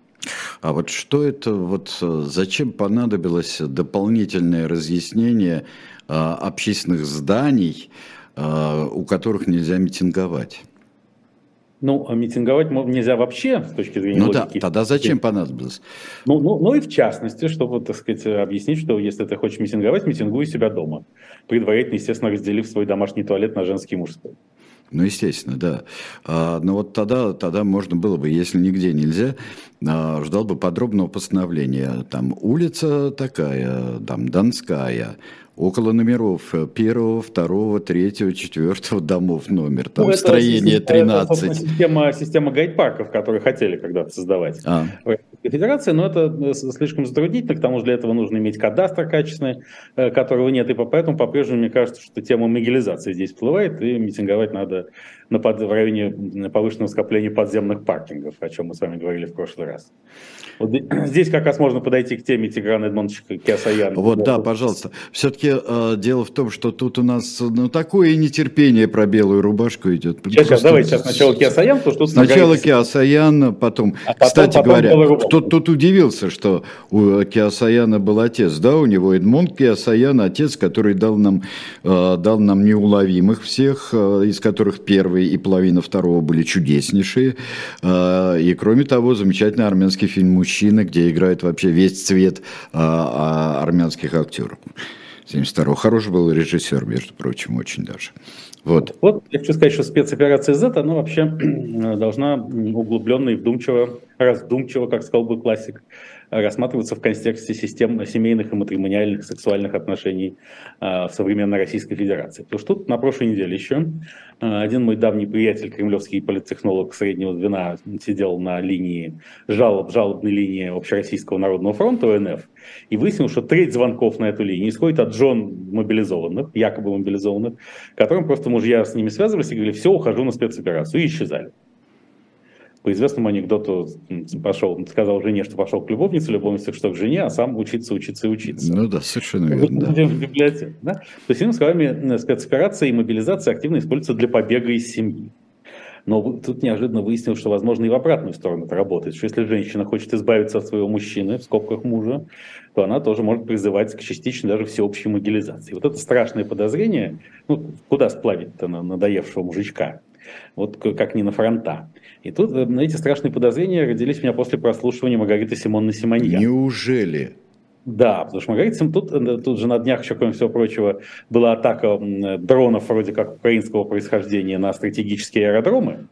А вот что это, вот зачем понадобилось дополнительное разъяснение общественных зданий, у которых нельзя митинговать? Ну, митинговать нельзя вообще, с точки зрения ну логики. Ну да, тогда зачем понадобилось? Ну, ну, ну и в частности, чтобы, так сказать, объяснить, что если ты хочешь митинговать, митингуй у себя дома, предварительно, естественно, разделив свой домашний туалет на женский и мужской. Ну, естественно, да. Но вот тогда, тогда можно было бы, если нигде нельзя, ждал бы подробного постановления. Там улица такая, там Донская, около номеров первого, второго, третьего, четвертого домов номер, там ну, строение это, тринадцать. Это система, система гайд-парков, которые хотели когда-то создавать а. в Российской Федерации, но это слишком затруднительно, к тому же для этого нужно иметь кадастр качественный, которого нет, и поэтому по-прежнему мне кажется, что тема мобилизации здесь всплывает, и митинговать надо на под, в районе повышенного скопления подземных паркингов, о чем мы с вами говорили в прошлый раз. Вот здесь как раз можно подойти к теме Тиграна Эдмондовича Кеосаяна. Вот, да, пожалуйста. Все-таки э, дело в том, что тут у нас ну, такое нетерпение про белую рубашку идет. Сейчас, просто... сейчас давайте сейчас сначала Кеосаян, то что сначала Маргарита... Кеосаян, потом, а потом, кстати потом говоря, в тот Тот тут удивился, что у Кеосаяна был отец. Да, у него Эдмунд Кеосаян, отец, который дал нам, э, дал нам неуловимых всех, э, из которых первый и половина второго были чудеснейшие. Э, и кроме того, замечательный армянский фильм «Мужчины», где играет вообще весь цвет э, армянских актеров. семьдесят второго. Хороший был режиссер, между прочим, очень даже. Вот. Вот я хочу сказать, что спецоперация Z, она вообще должна углубленно и вдумчиво, раздумчиво, как сказал бы классик, рассматриваться в контексте систем семейных и матримониальных сексуальных отношений в современной Российской Федерации. Потому что тут на прошлой неделе еще один мой давний приятель, кремлевский политтехнолог среднего звена, сидел на линии жалоб, жалобной линии Общероссийского народного фронта О Н Ф и выяснил, что треть звонков на эту линию исходит от жен мобилизованных, якобы мобилизованных, которым просто мужья с ними связывались и говорили: все, ухожу на спецоперацию, и исчезали. По известному анекдоту пошел, сказал жене, что пошел к любовнице, любовнице, что к жене, а сам учиться, учиться и учиться. Ну да, совершенно верно. Да. В библиотеке, да? То есть, иными словами, спецоперация и мобилизация активно используются для побега из семьи. Но тут неожиданно выяснилось, что, возможно, и в обратную сторону это работает. Что если женщина хочет избавиться от своего мужчины, в скобках мужа, то она тоже может призывать к частично даже всеобщей мобилизации. Вот это страшное подозрение, ну, куда сплавить-то надоевшего мужичка? Вот как не на фронта. И тут эти страшные подозрения родились у меня после прослушивания Маргариты Симонны Симоньян. Неужели? Да, потому что Маргарита Симоньян, тут, тут же на днях еще, кроме всего прочего, была атака дронов вроде как украинского происхождения на стратегические аэродромы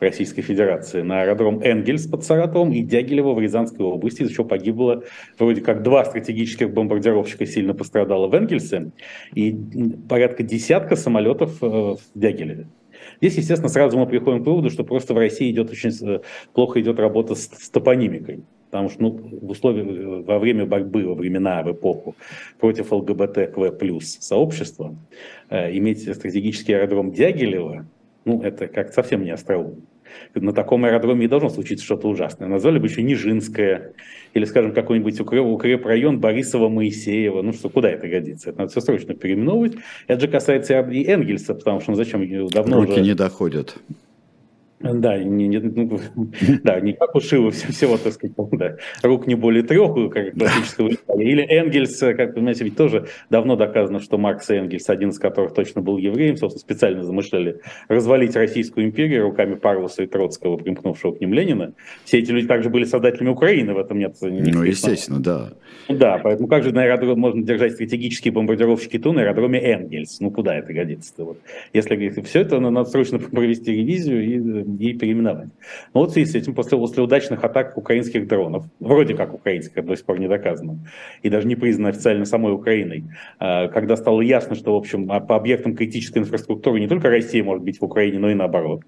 Российской Федерации, на аэродром Энгельс под Саратовом и Дягилево в Рязанской области, из-за чего погибло вроде как два стратегических бомбардировщика, сильно пострадало в Энгельсе, и порядка десятка самолетов в Дягилеве. Здесь, естественно, сразу мы приходим к выводу, что просто в России идет очень плохо идет работа с, с топонимикой. Потому что ну, в условиях, во время борьбы, во времена, в эпоху против Л Г Б Т Q плюс сообщества, э, иметь стратегический аэродром Дягилева, ну, это как совсем не остроумно. На таком аэродроме и должно случиться что-то ужасное. Назвали бы еще Нижинское, или, скажем, какой-нибудь укреп, укрепрайон Борисова-Моисеева. Ну что, куда это годится? Это надо все срочно переименовывать. Это же касается и Энгельса, потому что ну, зачем давно руки уже... не доходят. Да, не, не, ну, да, не как у Шива всего, так сказать, да, рук не более трех, как классического Италии. Или Энгельс, как понимаете, ведь тоже давно доказано, что Маркс и Энгельс, один из которых точно был евреем, собственно, специально замышляли развалить Российскую империю руками Парвуса и Троцкого, примкнувшего к ним Ленина. Все эти люди также были создателями Украины, в этом нет никаких. Ну, естественно, да. Да, поэтому как же на аэродроме можно держать стратегические бомбардировщики ТУ на аэродроме Энгельс? Ну, куда это годится-то? Вот. Если говорить, все это надо срочно провести ревизию и... и переименовать. Но вот в связи с этим, после, после удачных атак украинских дронов, вроде как украинских, до сих пор не доказано, и даже не признано официально самой Украиной, когда стало ясно, что, в общем, по объектам критической инфраструктуры не только Россия может быть в Украине, но и наоборот.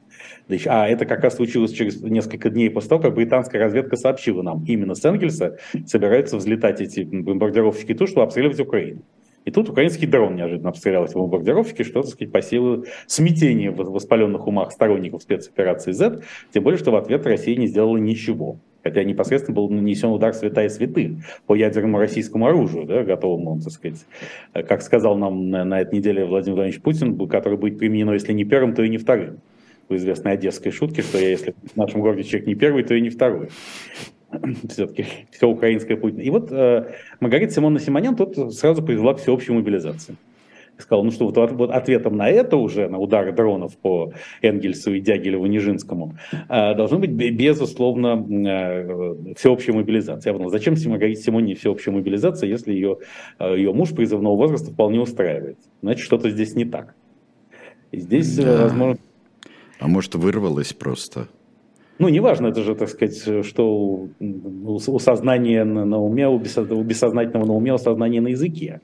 А это как раз случилось через несколько дней после того, как британская разведка сообщила нам, именно с Энгельса собираются взлетать эти бомбардировщики ТУ, чтобы обстреливать Украину. И тут украинский дрон неожиданно обстрелялся в бомбардировщике, что, так сказать, посеяло смятение в воспаленных умах сторонников спецоперации Z, тем более, что в ответ Россия не сделала ничего. Хотя непосредственно был нанесен удар святая святых по ядерному российскому оружию, да, готовому, так сказать, как сказал нам на, на этой неделе Владимир Владимирович Путин, которое будет применено, если не первым, то и не вторым. По известной одесской шутке, что если в нашем городе человек не первый, то и не второй. Все-таки все украинское Путин. И вот э, Маргарита Симонна Симоньян тут сразу призвала к всеобщей мобилизации. Сказал, ну что, вот, вот ответом на это уже, на удары дронов по Энгельсу и Дягилеву, Нижинскому, э, должно быть, безусловно, э, всеобщая мобилизация. Я подумал, зачем Маргарите Симоньяне всеобщая мобилизация, если ее, э, ее муж призывного возраста вполне устраивает? Значит, что-то здесь не так. И здесь, да. возможно... А может, вырвалось просто... Ну, неважно, это же, так сказать, что у, у сознания на, на уме, у, бессоз, у бессознательного на уме, у сознания на языке.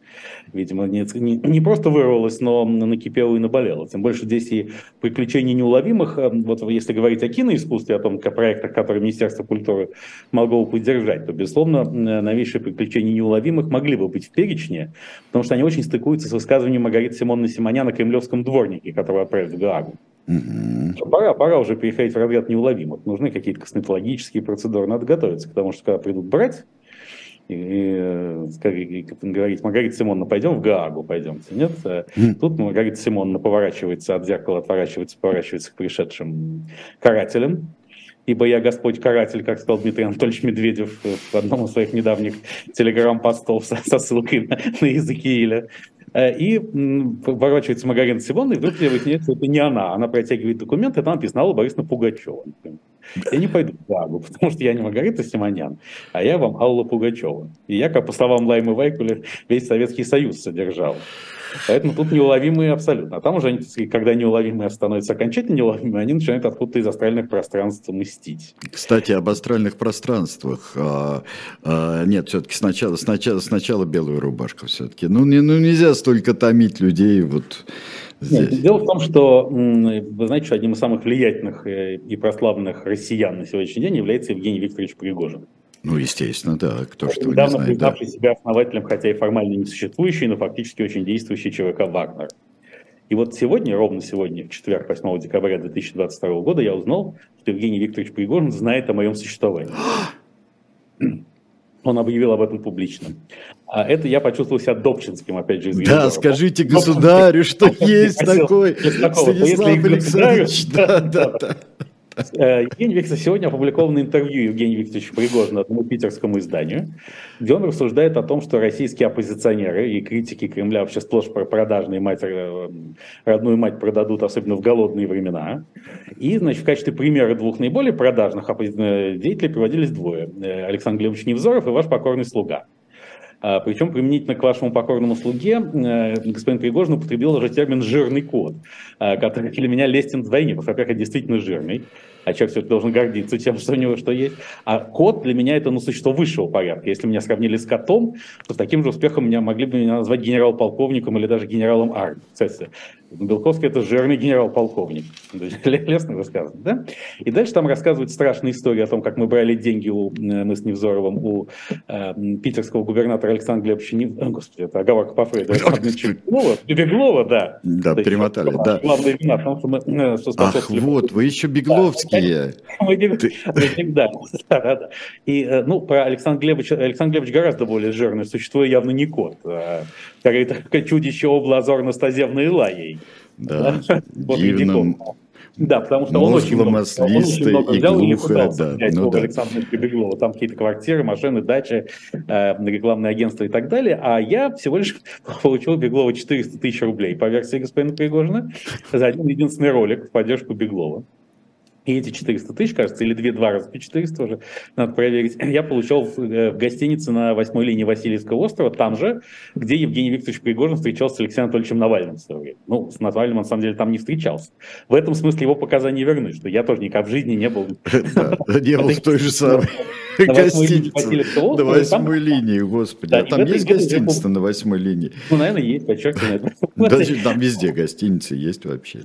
Видимо, не, не, не просто вырвалось, но накипело и наболело. Тем больше здесь и приключений неуловимых. Вот если говорить о киноискусстве, о том, о проектах, которые Министерство культуры могло бы поддержать, то, безусловно, новейшие приключения неуловимых могли бы быть в перечне, потому что они очень стыкуются с высказыванием Маргариты Симонны Симоньян о кремлевском дворнике, которого отправят в Гаагу. Угу. Пора, пора уже переходить в разряд неуловимых. Нужны какие-то косметологические процедуры. Надо готовиться, потому что когда придут брать, и, и, и говорить, Маргарита Симонна, пойдем в Гаагу, пойдемте. Нет? Mm. Тут Маргарита Симонна поворачивается от зеркала, отворачивается, поворачивается к пришедшим карателям. ибо я Господь-каратель, как сказал Дмитрий Анатольевич Медведев в одном из своих недавних телеграм-постов со, со ссылкой на, на Иезекииля. И поворачивается Маргарита Симоньян, и вдруг выясняется, что это не она. Она протягивает документы, и там написано Алла Борисовна Пугачева. Я не пойду в Гаагу, потому что я не Маргарита Симоньян, а я вам Алла Пугачева. И я, как по словам Лаймы Вайкуля, весь Советский Союз содержал. Поэтому тут неуловимые абсолютно. А там уже, когда неуловимые становятся окончательно неуловимыми, они начинают откуда-то из астральных пространств мстить. Кстати, об астральных пространствах. А, а, нет, все-таки сначала, сначала, сначала белую рубашку все-таки. Ну, не, ну, нельзя столько томить людей вот здесь. Нет, дело в том, что, вы знаете, что одним из самых влиятельных и прославленных россиян на сегодняшний день является Евгений Викторович Пригожин. Ну, естественно, да. Кто что недавно не знает, признавший да. себя основателем, хотя и формально не существующий, но фактически очень действующий ЧВК «Вагнер». И вот сегодня, ровно сегодня, в четверг, восьмого декабря две тысячи двадцать второго года, я узнал, что Евгений Викторович Пригожин знает о моем существовании. Он объявил об этом публично. А это я почувствовал себя Добчинским, опять же, из Григорова. Да, скажите государю, что есть такой Станислав Александрович. Да, да, да. Евгений Викторович сегодня опубликовано интервью Евгения Викторовича Пригожина одному питерскому изданию, где он рассуждает о том, что российские оппозиционеры и критики Кремля вообще сплошь продажные, мать, родную мать продадут, особенно в голодные времена. И, значит, в качестве примера двух наиболее продажных деятелей приводились двое. Александр Глебович Невзоров и ваш покорный слуга. Причем применительно к вашему покорному слуге господин Пригожин употребил уже термин «жирный кот», который для меня лестен вдвойне, потому что, во-первых, это действительно жирный, а человек все-таки должен гордиться тем, что у него что есть. А кот для меня это ну, существо высшего порядка. Если меня сравнили с котом, то с таким же успехом меня могли бы меня назвать генерал-полковником или даже генералом армии. Кстати, Белковский это жирный генерал-полковник. Лестно рассказано, да? И дальше там рассказывают страшные истории о том, как мы брали деньги у, мы с Невзоровым у э, питерского губернатора Александра Глебовича Невзорова. Господи, это оговорка по Фрейду. Беглова, да. Да, перемотали, да. Главная вина, потому что мы... Ах, вот, вы еще Бегловский. И, ну, про Александра Глебовича, Александр Глебович гораздо более жирное существо, явно не кот, а какое-то чудище обла Зорна Стазевна и Лаей. Да, дивным, да, потому что он очень много, он очень много и взял и пытался взять у Александра Глебовича Беглова. Там какие-то квартиры, машины, дачи, рекламные агентства и так далее. А я всего лишь получил Беглова четыреста тысяч рублей, по версии господина Пригожина, за один единственный ролик в поддержку Беглова. И эти четыреста тысяч, кажется, или два раза по четыреста уже, надо проверить, я получал в гостинице на восьмой линии Васильевского острова, там же, где Евгений Викторович Пригожин встречался с Алексеем Анатольевичем Навальным в свое время. Ну, с Навальным он, на самом деле, там не встречался. В этом смысле его показания верны, что я тоже никак в жизни не был... Не был в той же самой гостинице. На восьмой линии, господи. А там есть гостиница на восьмой линии? Ну, наверное, есть, подчеркиваю. Там везде гостиницы есть вообще.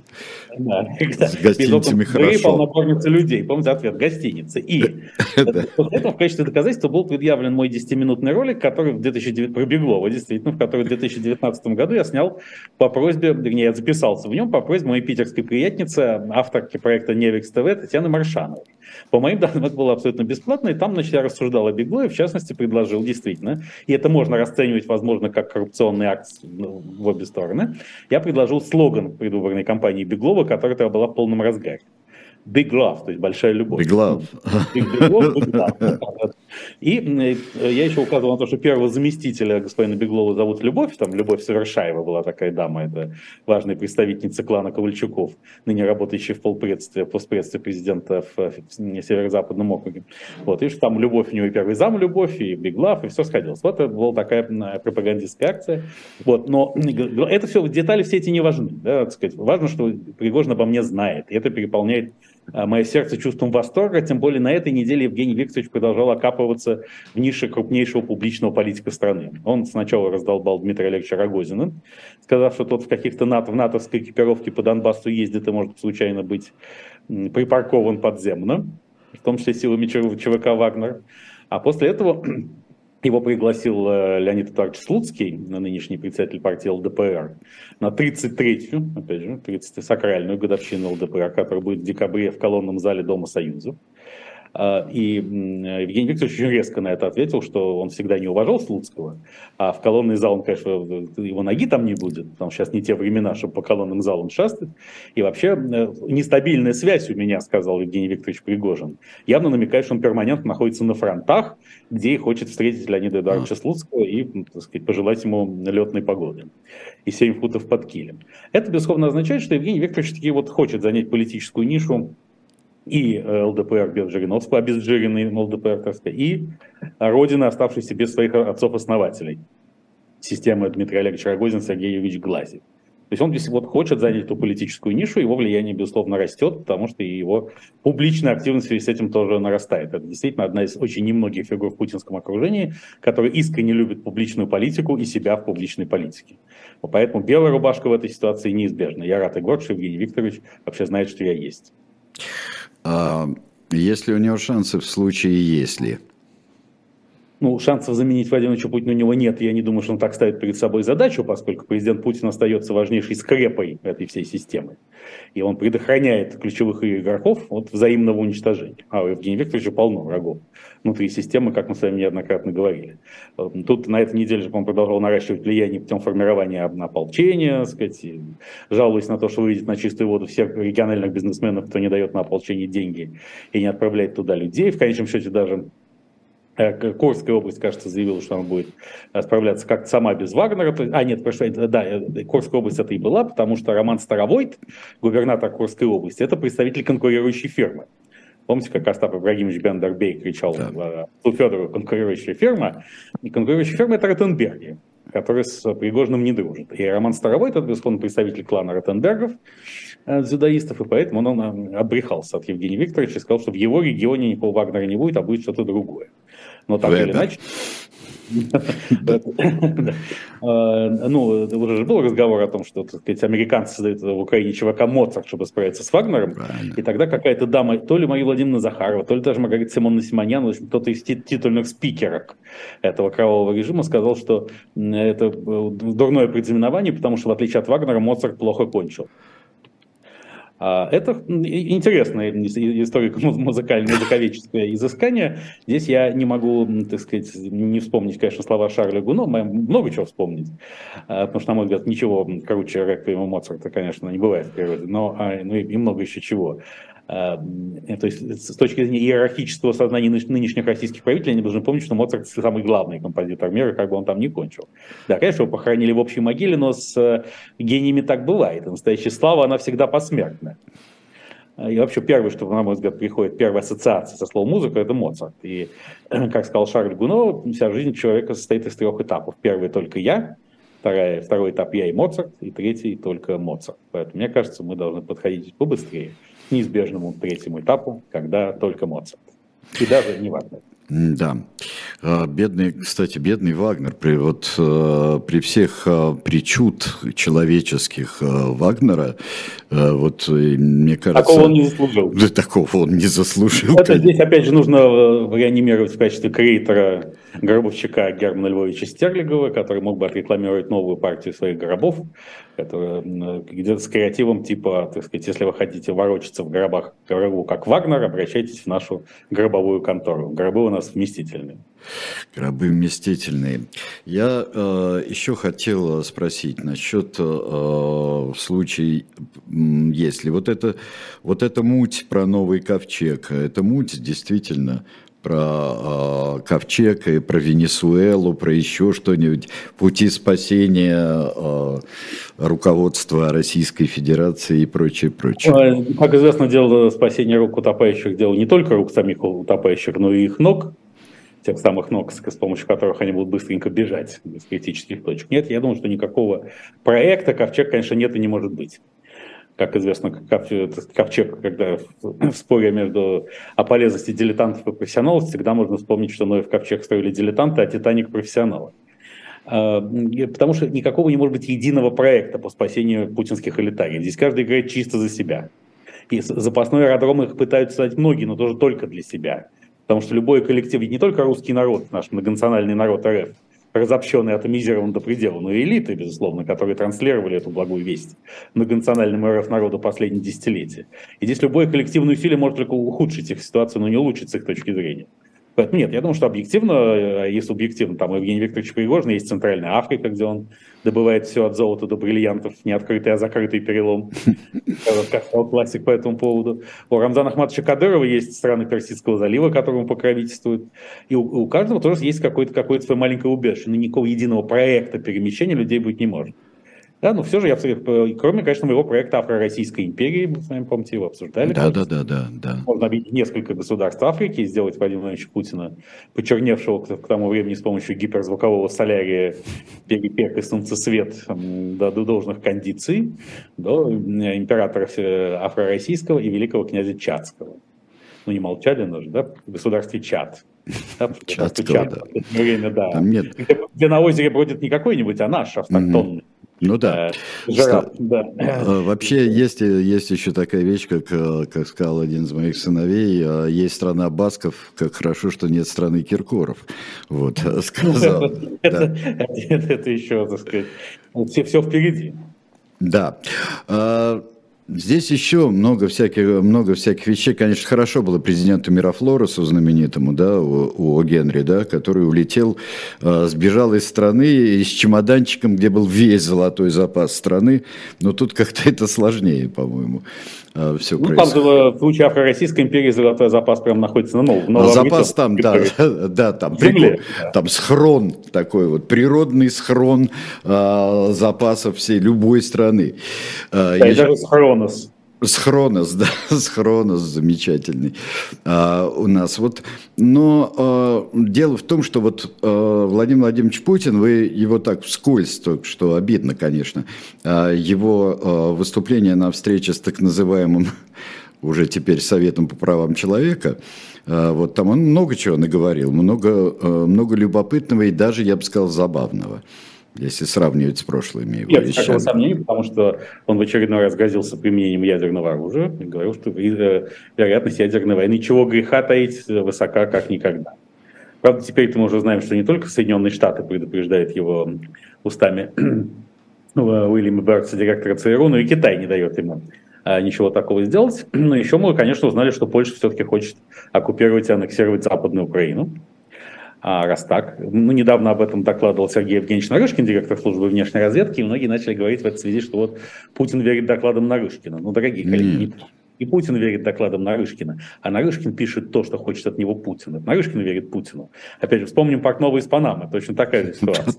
С гостиницами хорошо. Кормится людей, помните ответ, гостиница. И это в качестве доказательства был предъявлен мой десятиминутный ролик, который в две тысячи девятнадцатом про Беглова, действительно, в который в две тысячи девятнадцатом году я снял по просьбе, вернее, я записался в нем по просьбе моей питерской приятницы, авторки проекта «Невекс ТВ» Татьяны Маршановой. По моим данным, это было абсолютно бесплатно, и там, значит, я рассуждал о Беглове, в частности, предложил действительно, и это можно расценивать, возможно, как коррупционный акт в обе стороны, я предложил слоган предвыборной кампании Беглова, которая тогда была в полном разгаре. Big Love, то есть большая любовь. Big Love. Big, big love, big love. И я еще указывал на то, что первого заместителя господина Беглова зовут Любовь, там Любовь Совершаева была такая дама, это важная представительница клана Ковальчуков, ныне работающая в полпредстве, постпредстве президента в Северо-Западном округе. Вот, и что там Любовь у него и первый зам Любовь, и Big Love, и все сходилось. Вот это была такая пропагандистская акция. Вот, но это все, детали все эти не важны. Да, так сказать. Важно, что Пригожин обо мне знает, и это переполняет мое сердце чувством восторга, тем более на этой неделе Евгений Викторович продолжал окапываться в нише крупнейшего публичного политика страны. Он сначала раздолбал Дмитрия Олеговича Рогозина, сказав, что тот в каких-то НАТО, в натовской экипировке по Донбассу ездит и может случайно быть припаркован подземно, в том числе силами ЧВК «Вагнер». А после этого его пригласил Леонид Эдуардович Слуцкий, нынешний председатель партии ЛДПР, на тридцать третью, опять же, тридцатую сакральную годовщину ЛДПР, которая будет в декабре в колонном зале Дома Союза. И Евгений Викторович очень резко на это ответил, что он всегда не уважал Слуцкого, а в колонный зал, он, конечно, его ноги там не будет, потому что сейчас не те времена, чтобы по колонным залам шастать. И вообще нестабильная связь у меня, сказал Евгений Викторович Пригожин, явно намекает, что он перманентно находится на фронтах, где и хочет встретить Леонида Эдуардовича Слуцкого и, так сказать, пожелать ему летной погоды и семь футов под килем. Это, безусловно, означает, что Евгений Викторович таки вот хочет занять политическую нишу и ЛДПР Жириновского, обезжиренный ЛДПР, так сказать, и родина, оставшаяся без своих отцов-основателей системы Дмитрия Олеговича Рогозина, Сергея Юрьевича Глази. То есть он если вот, хочет занять эту политическую нишу, его влияние, безусловно, растет, потому что его публичная активность в связи с этим тоже нарастает. Это действительно одна из очень немногих фигур в путинском окружении, которая искренне любит публичную политику и себя в публичной политике. Поэтому белая рубашка в этой ситуации неизбежна. Я рад и горд, что Евгений Викторович вообще знает, что я есть. А есть ли у него шансы в случае «если»? Ну, шансов заменить Владимира Владимировича Путина у него нет. Я не думаю, что он так ставит перед собой задачу, поскольку президент Путин остается важнейшей скрепой этой всей системы. И он предохраняет ключевых игроков от взаимного уничтожения. А у Евгения Викторовича полно врагов внутри системы, как мы с вами неоднократно говорили. Тут на этой неделе же он продолжал наращивать влияние путем формирования ополчения, сказать, жалуясь на то, что выведет на чистую воду всех региональных бизнесменов, кто не дает на ополчение деньги и не отправляет туда людей. В конечном счете даже Курская область, кажется, заявила, что она будет справляться как-то сама без Вагнера. А нет, прошу, да, Курская область это и была, потому что Роман Старовойт, губернатор Курской области, это представитель конкурирующей фирмы. Помните, как Остап Ибрагимович Бендербей кричал да. Федору «конкурирующая фирма»? И конкурирующая фирма – это Ротенберги, которые с Пригожиным не дружат. И Роман Старовойт – это, безусловно, представитель клана Ротенбергов, дзюдоистов, и поэтому он обрехался от Евгения Викторовича и сказал, что в его регионе никакого Вагнера не будет, а будет что-то другое. Но так или иначе, ну, уже же был разговор о том, что американцы создают в Украине ЧВК «Моцарт», чтобы справиться с Вагнером, и тогда какая-то дама, то ли Мария Владимировна Захарова, то ли даже Маргарита Симоньян, Симоньян, в общем, кто-то из титульных спикерок этого кровавого режима сказал, что это дурное предзнаменование, потому что, в отличие от Вагнера, Моцарт плохо кончил. Это интересное историко-музыкально-языковедческое изыскание. Здесь я не могу, так сказать, не вспомнить, конечно, слова Шарля Гуно, но много чего вспомнить, потому что, на мой взгляд, ничего круче реквиема Моцарта, конечно, не бывает в природе, но ну, и много еще чего. То есть с точки зрения иерархического сознания нынешних российских правителей они должны помнить, что Моцарт самый главный композитор мира, как бы он там ни кончил. Да, конечно, его похоронили в общей могиле, но с гениями так бывает. И настоящая слава, она всегда посмертная. И вообще первое, что, на мой взгляд, приходит, первая ассоциация со словом «музыка» — это Моцарт. И, как сказал Шарль Гуно, вся жизнь человека состоит из трех этапов. Первый — только я. Второй, второй этап я и Моцарт, и третий только Моцарт. Поэтому, мне кажется, мы должны подходить побыстрее к неизбежному третьему этапу, когда только Моцарт. И даже не Вагнер. Да. Бедный, кстати, бедный Вагнер. При, вот, при всех причуд человеческих Вагнера, вот, мне кажется... Такого он не заслужил. Да, такого он не заслужил. Это здесь, опять же, нужно реанимировать в качестве креатора гробовщика Германа Львовича Стерлигова, который мог бы отрекламировать новую партию своих гробов, которая, где-то с креативом типа, так сказать, если вы хотите ворочаться в гробах как Вагнер, обращайтесь в нашу гробовую контору. Гробы у нас вместительные. Гробы вместительные. Я э, еще хотел спросить насчет э, случая, если вот это, вот это муть про новый ковчег, это муть действительно... про э, ковчег и про Венесуэлу, про еще что-нибудь, пути спасения э, руководства Российской Федерации и прочее, прочее. Как известно, дело спасения рук утопающих, дело не только рук самих утопающих, но и их ног, тех самых ног, с помощью которых они будут быстренько бежать из критических точек. Нет, я думаю, что никакого проекта ковчег, конечно, нет и не может быть. Как известно, ковчег, когда в споре между о полезности дилетантов и профессионалов, всегда можно вспомнить, что Ноев ковчег строили дилетанты, а Титаник – профессионалы. Потому что никакого не может быть единого проекта по спасению путинских элитарий. Здесь каждый играет чисто за себя. И запасной аэродром их пытаются создать многие, но тоже только для себя. Потому что любой коллектив, ведь не только русский народ, наш многонациональный народ РФ, разобщен и атомизирован до предела, но и элиты, безусловно, которые транслировали эту благую весть многонациональному РФ народу последние десятилетия. И здесь любое коллективное усилие может только ухудшить их ситуацию, но не улучшить с их точки зрения. Поэтому нет, я думаю, что объективно и субъективно, там у Евгения Викторовича Пригожина есть Центральная Африка, где он добывает все от золота до бриллиантов, не открытый, а закрытый перелом, как сказал классик по этому поводу. У Рамзана Ахматовича Кадырова есть страны Персидского залива, которому покровительствуют. И у, у каждого тоже есть какой-то какой-то свой маленький убежище, но никакого единого проекта перемещения людей быть не может. Да, но все же я обсуждаю, кроме, конечно, моего проекта Афро-Российской империи, мы с вами, помните, его обсуждали. Да, да, да, да, да. Можно объединить несколько государств Африки и сделать Владимира Владимировича Путина, почерневшего к тому времени с помощью гиперзвукового солярия, переперка и солнцесвет до, до должных кондиций, до императора Афро-Российского и великого князя Чатского. Ну, не молчали, но же, да, в государстве Чад. Да, Чад, да. Время, да. Там нет. Где, где на озере бродит не какой-нибудь, а наш автохтонный. Mm-hmm. Ну да. Жираф, да. Вообще есть, есть еще такая вещь, как, как сказал один из моих сыновей, есть страна басков, как хорошо, что нет страны киркоров. Вот, сказал. Это, да. это, это еще, так сказать, все, все впереди. Да. Здесь еще много всяких, много всяких вещей. Конечно, хорошо было президенту Мирафлоресу, знаменитому, да, у, у Генри, да, который улетел, э, сбежал из страны и с чемоданчиком, где был весь золотой запас страны. Но тут как-то это сложнее, по-моему, э, все ну, происходит. Там в случае Афро-Российской империи золотой запас прям находится на новом. А запас там, да, да, там, земле, да. Там схрон такой вот, природный схрон э, запасов всей любой страны. Э, да, и даже схрон. Схронос. Схронос, да, схронос замечательный а, у нас. Вот. Но а, дело в том, что вот а, Владимир Владимирович Путин, вы его так вскользь, только что обидно, конечно, а, его а, выступление на встрече с так называемым уже теперь Советом по правам человека, а, вот там он много чего наговорил, много, а, много любопытного и даже, я бы сказал, забавного. Если сравнивать с прошлыми его вещами. Нет, такого сомнения, потому что он в очередной раз грозился применением ядерного оружия и говорил, что вероятность ядерной войны, чего греха таить, высока как никогда. Правда, теперь-то мы уже знаем, что не только Соединенные Штаты предупреждают его устами Уильяма Бёрдса, директора ЦРУ, но и Китай не дает ему ничего такого сделать. Но еще мы, конечно, узнали, что Польша все-таки хочет оккупировать и аннексировать Западную Украину. А раз так, ну, недавно об этом докладывал Сергей Евгеньевич Нарышкин, директор службы внешней разведки, и многие начали говорить в этой связи, что вот Путин верит докладам Нарышкина. Ну, дорогие коллеги, mm. не Путин верит докладам Нарышкина, а Нарышкин пишет то, что хочет от него Путин. Нарышкин верит Путину. Опять же, вспомним Портнова из Панамы, точно такая же ситуация.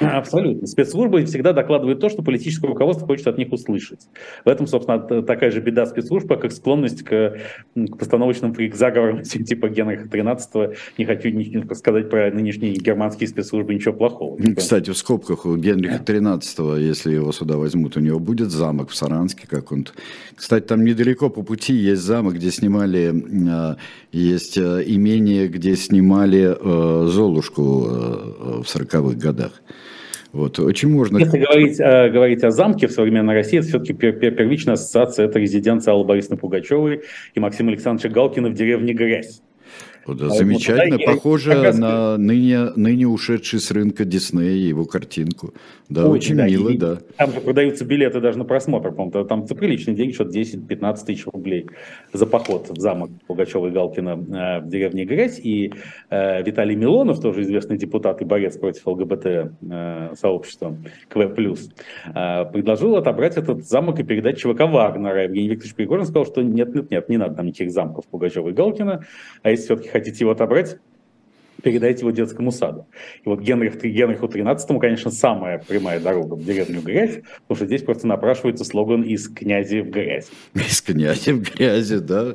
Абсолютно. Спецслужбы всегда докладывают то, что политическое руководство хочет от них услышать. В этом, собственно, такая же беда спецслужб, как склонность к, к постановочным заговорам типа Генриха тринадцатого. Не хочу ничего сказать про нынешние германские спецслужбы, ничего плохого. Кстати, в скобках у Генриха тринадцатого, если его сюда возьмут, у него будет замок в Саранске какой-то. Кстати, там недалеко по пути есть замок, где снимали, есть имение, где снимали Золушку в сороковых годах. Вот, очень можно... Если говорить, а, говорить о замке в современной России, это все-таки пер, пер, первичная ассоциация, это резиденция Аллы Борисовны Пугачевой и Максима Александровича Галкина в деревне Грязь. О, да, а замечательно, вот, похоже я... на ныне, ныне ушедший с рынка Диснея его картинку. Да, очень, очень да, мило, и, да. Там же продаются билеты даже на просмотр, по-моему, там за приличные деньги, что-то десять-пятнадцать тысяч рублей за поход в замок Пугачева и Галкина э, в деревне Грязь. И э, Виталий Милонов, тоже известный депутат и борец против ЛГБТ-сообщества э, КВ+, э, предложил отобрать этот замок и передать ЧВК Вагнера. Евгений Викторович Пригожин сказал, что нет-нет-нет, не надо нам никаких замков Пугачева и Галкина, а если все-таки хотите его отобрать, передайте его детскому саду. И вот Генрих, Генриху тринадцатому, конечно, самая прямая дорога в деревню Грязь, потому что здесь просто напрашивается слоган «Из князя в грязь». «Из князя в грязи», да.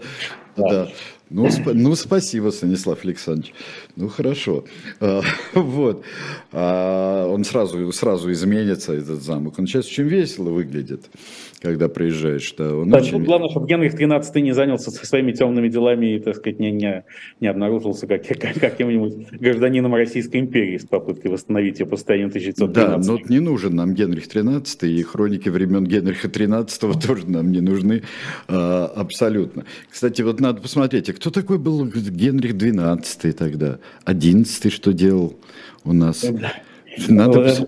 да. да. Ну, сп- ну, спасибо, Станислав Александрович. Ну, хорошо. А, вот. А, он сразу, сразу изменится, этот замок. Он сейчас очень весело выглядит, когда приезжаешь. Да, он да, очень... Главное, чтобы Генрих тринадцатый не занялся со своими темными делами и, так сказать, не, не, не обнаружился как, как, каким-нибудь гражданином Российской империи с попыткой восстановить ее по состоянию тысяча девятьсот тринадцатого. Да, но не нужен нам Генрих тринадцатый, и хроники времен Генриха тринадцатого тоже нам не нужны а, абсолютно. Кстати, вот надо посмотреть, кто такой был Генрих двенадцатый тогда? одиннадцатый что делал у нас? Надо...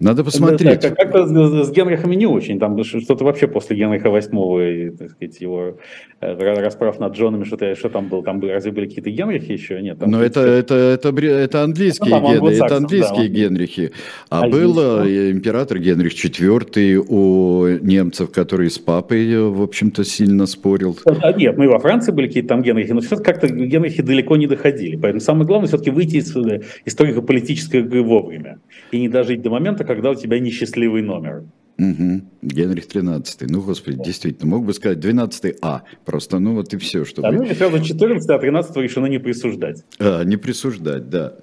Надо посмотреть. Да, да, как-то с Генрихом не очень. Там что-то вообще после Генриха восьмого, так сказать, его расправ над Джонами, что-то что там было. Там разве были какие-то Генрихи еще? Нет. Там, но это, это, это, это английские, ну, Ген... это английские да, Генрихи. А один, был да. император Генрих четвёртый у немцев, который с папой, в общем-то, сильно спорил. А нет, мы во Франции были какие-то там Генрихи, но все-таки как-то Генрихи далеко не доходили. Поэтому самое главное все-таки выйти из историко-политической игры вовремя. И не дожить до момента, когда у тебя несчастливый номер. Угу. Генрих тринадцатый. Ну, господи, да. действительно, мог бы сказать двенадцатый А. Просто, ну, вот и все, чтобы... А ну, и сразу четырнадцатый, а тринадцатого решено не присуждать. А, не присуждать, да.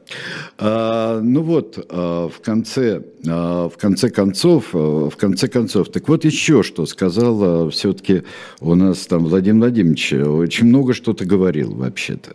А, ну вот, а, в, конце, а, в конце концов, а, в конце концов, так вот еще что сказал, а, все-таки у нас там Владимир Владимирович очень много что-то говорил вообще-то.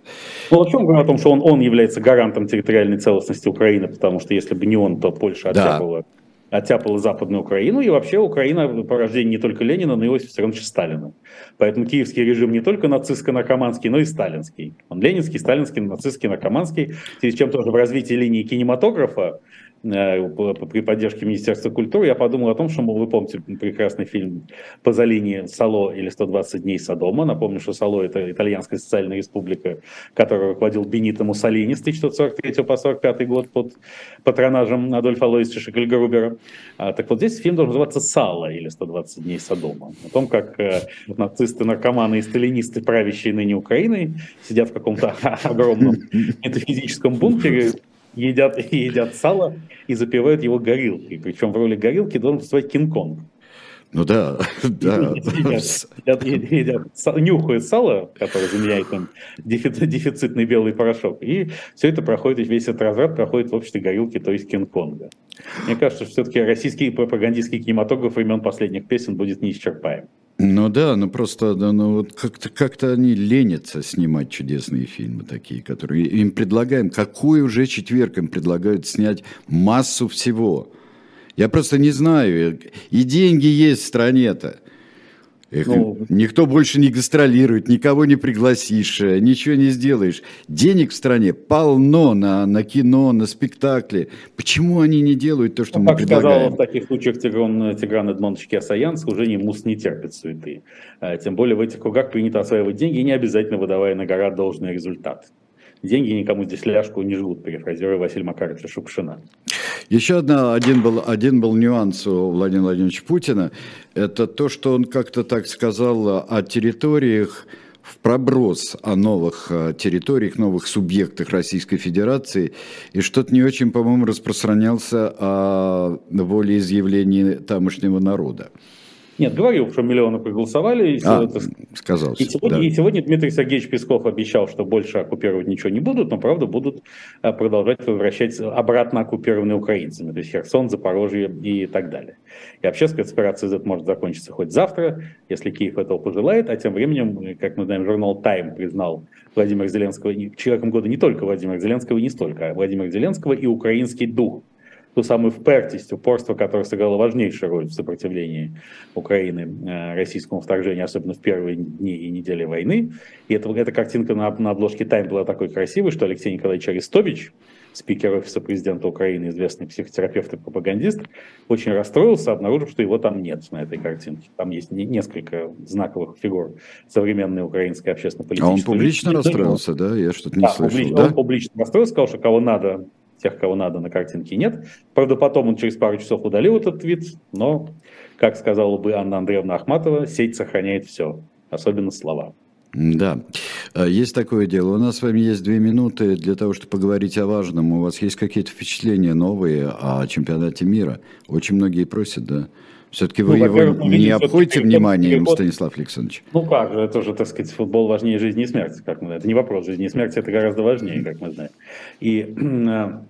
Ну, о чем говорил? О том, что он, он является гарантом территориальной целостности Украины, потому что если бы не он, то Польша да. оттяпала... оттяпала Западную Украину, и вообще Украина порождение не только Ленина, но и Иосифа Виссарионовича Сталина. Поэтому киевский режим не только нацистско-наркоманский, но и сталинский. Он ленинский, сталинский, нацистский, наркоманский. В связи с чем тоже в развитии линии кинематографа при поддержке Министерства культуры я подумал о том, что, мол, вы помните прекрасный фильм «По линии Сало» или «сто двадцать дней Содома». Напомню, что Сало – это итальянская социальная республика, которую руководил Бенито Муссолини с тысяча девятьсот сорок третьего по сорок пятый год под патронажем Адольфа Лоис-Шикльгрубера. Так вот здесь фильм должен называться «Сало» или «сто двадцать дней Содома». О том, как нацисты, наркоманы и сталинисты, правящие ныне Украиной, сидят в каком-то огромном метафизическом бункере, едят, едят сало и запивают его горилкой. Причем в роли горилки должен выступать Кинг-Конг. Ну да, да. Едят, едят, едят, едят, сал, нюхают сало, которое заменяет там дефицитный белый порошок. И все это проходит, весь этот разврат проходит в обществе горилки, то есть Кинг-Конга. Мне кажется, что все-таки российский пропагандистский кинематограф времен последних песен будет неисчерпаем. Ну да, ну просто да, ну вот как-то, как-то они ленятся снимать чудесные фильмы такие, которые им предлагаем, какой уже четверг им предлагают снять массу всего. Я просто не знаю, и деньги есть в стране-то. Их, ну, никто больше не гастролирует, никого не пригласишь, ничего не сделаешь. Денег в стране полно на, на кино, на спектакли. Почему они не делают то, что ну, мы предлагаем? Как сказал в таких случаях Тигран, Тигран Эдмонович Кеосаян, служение мус не терпит суеты. Тем более в этих кругах принято осваивать деньги, не обязательно выдавая на гора должный результат. Деньги никому здесь ляжку не живут, перефразируя Василия Макаровича Шукшина. Еще одна, один, был, один был нюанс у Владимира Владимировича Путина. Это то, что он как-то так сказал о территориях, в проброс о новых территориях, новых субъектах Российской Федерации. И что-то не очень, по-моему, распространялся о волеизъявлении тамошнего народа. Нет, говорил, что миллионы проголосовали. И, а, это... сказался, и, сегодня, да. и сегодня Дмитрий Сергеевич Песков обещал, что больше оккупировать ничего не будут, но, правда, будут продолжать возвращать обратно оккупированные украинцами. То есть Херсон, Запорожье и так далее. И вообще спецоперация Z может закончиться хоть завтра, если Киев этого пожелает. А тем временем, как мы знаем, журнал Time признал Владимира Зеленского человеком года не только Владимира Зеленского и не столько, а Владимира Зеленского и украинский дух. Ту самую впертость, упорство, которое сыграло важнейшую роль в сопротивлении Украины российскому вторжению, особенно в первые дни и недели войны. И это, эта картинка на, на обложке «Тайм» была такой красивой, что Алексей Николаевич Арестович, спикер офиса президента Украины, известный психотерапевт и пропагандист, очень расстроился, обнаружив, что его там нет на этой картинке. Там есть не, несколько знаковых фигур современной украинской общественно-политической... А он публично жизни. расстроился, да? Я что-то не да, слышал, публично, да? Он публично расстроился, сказал, что кого надо... Тех, кого надо, на картинке нет. Правда, потом он через пару часов удалил этот твит, но, как сказала бы Анна Андреевна Ахматова, сеть сохраняет все, особенно слова. Да, есть такое дело. У нас с вами есть две минуты для того, чтобы поговорить о важном. У вас есть какие-то впечатления новые о чемпионате мира? Очень многие просят, да? Все-таки вы ну, его не обходите вниманием, переход... Станислав Александрович? Ну как же, это же, так сказать, футбол важнее жизни и смерти, как мы знаем. Это не вопрос жизни и смерти, это гораздо важнее, как мы знаем. И, ну,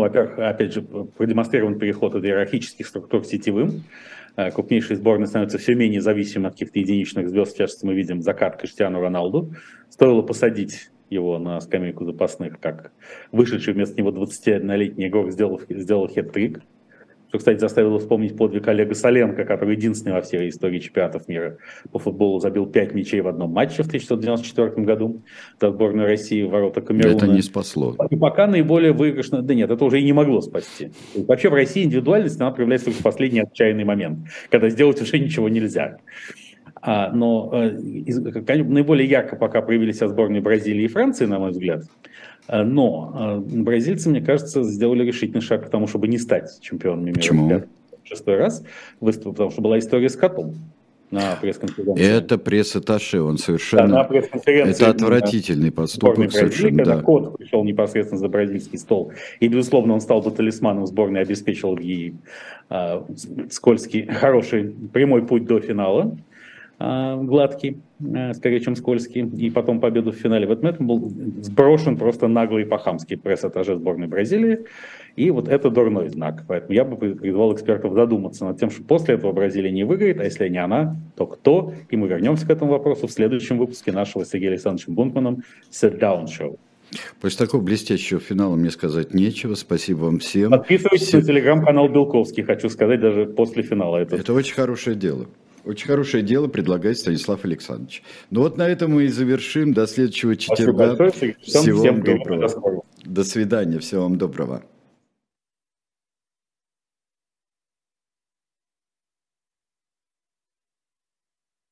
во-первых, опять же, продемонстрирован переход от иерархических структур к сетевым. Крупнейшие сборные становятся все менее зависимыми от каких-то единичных звезд. Сейчас мы видим закат Криштиану Роналду. Стоило посадить его на скамейку запасных, как вышедший вместо него двадцатиоднолетний игрок сделал, сделал хет-трик. что, кстати, заставило вспомнить подвиг Олега Соленко, который единственный во всей истории чемпионатов мира по футболу забил пять мячей в одном матче в тысяча девятьсот девяносто четвёртом году за сборную России в ворота Камеруна. Это не спасло. И пока наиболее выигрышно... Да нет, это уже и не могло спасти. И вообще в России индивидуальность, она проявляется только в последний отчаянный момент, когда сделать уже ничего нельзя. А, но э, из, наиболее ярко пока проявили себя сборные Бразилии и Франции, на мой взгляд. Но бразильцы, мне кажется, сделали решительный шаг к тому, чтобы не стать чемпионами мира. Почему? Шестой раз выступил, потому что была история с котом на пресс-конференции. Это пресс-атташе, он совершенно... Да, это отвратительный поступок совершенно, да. Кот пришел непосредственно за бразильский стол, и, безусловно, он стал бы талисманом сборной, обеспечил ей э, скользкий, хороший, прямой путь до финала. Гладкий, скорее, чем скользкий, и потом победу в финале. В этом этом был сброшен просто наглый по-хамски пресс-атташе сборной Бразилии, и вот это дурной знак. Поэтому я бы призвал экспертов задуматься над тем, что после этого Бразилия не выиграет, а если не она, то кто? И мы вернемся к этому вопросу в следующем выпуске нашего с Сергеем Александровичем Бунтманом «Sit-down Show». После такого блестящего финала мне сказать нечего. Спасибо вам всем. Подписывайтесь Все... на телеграм-канал Белковский, хочу сказать, даже после финала. Это, это очень хорошее дело. Очень хорошее дело предлагает Станислав Александрович. Ну вот на этом мы и завершим. До следующего четверга. Всего вам доброго. До свидания. Всего вам доброго.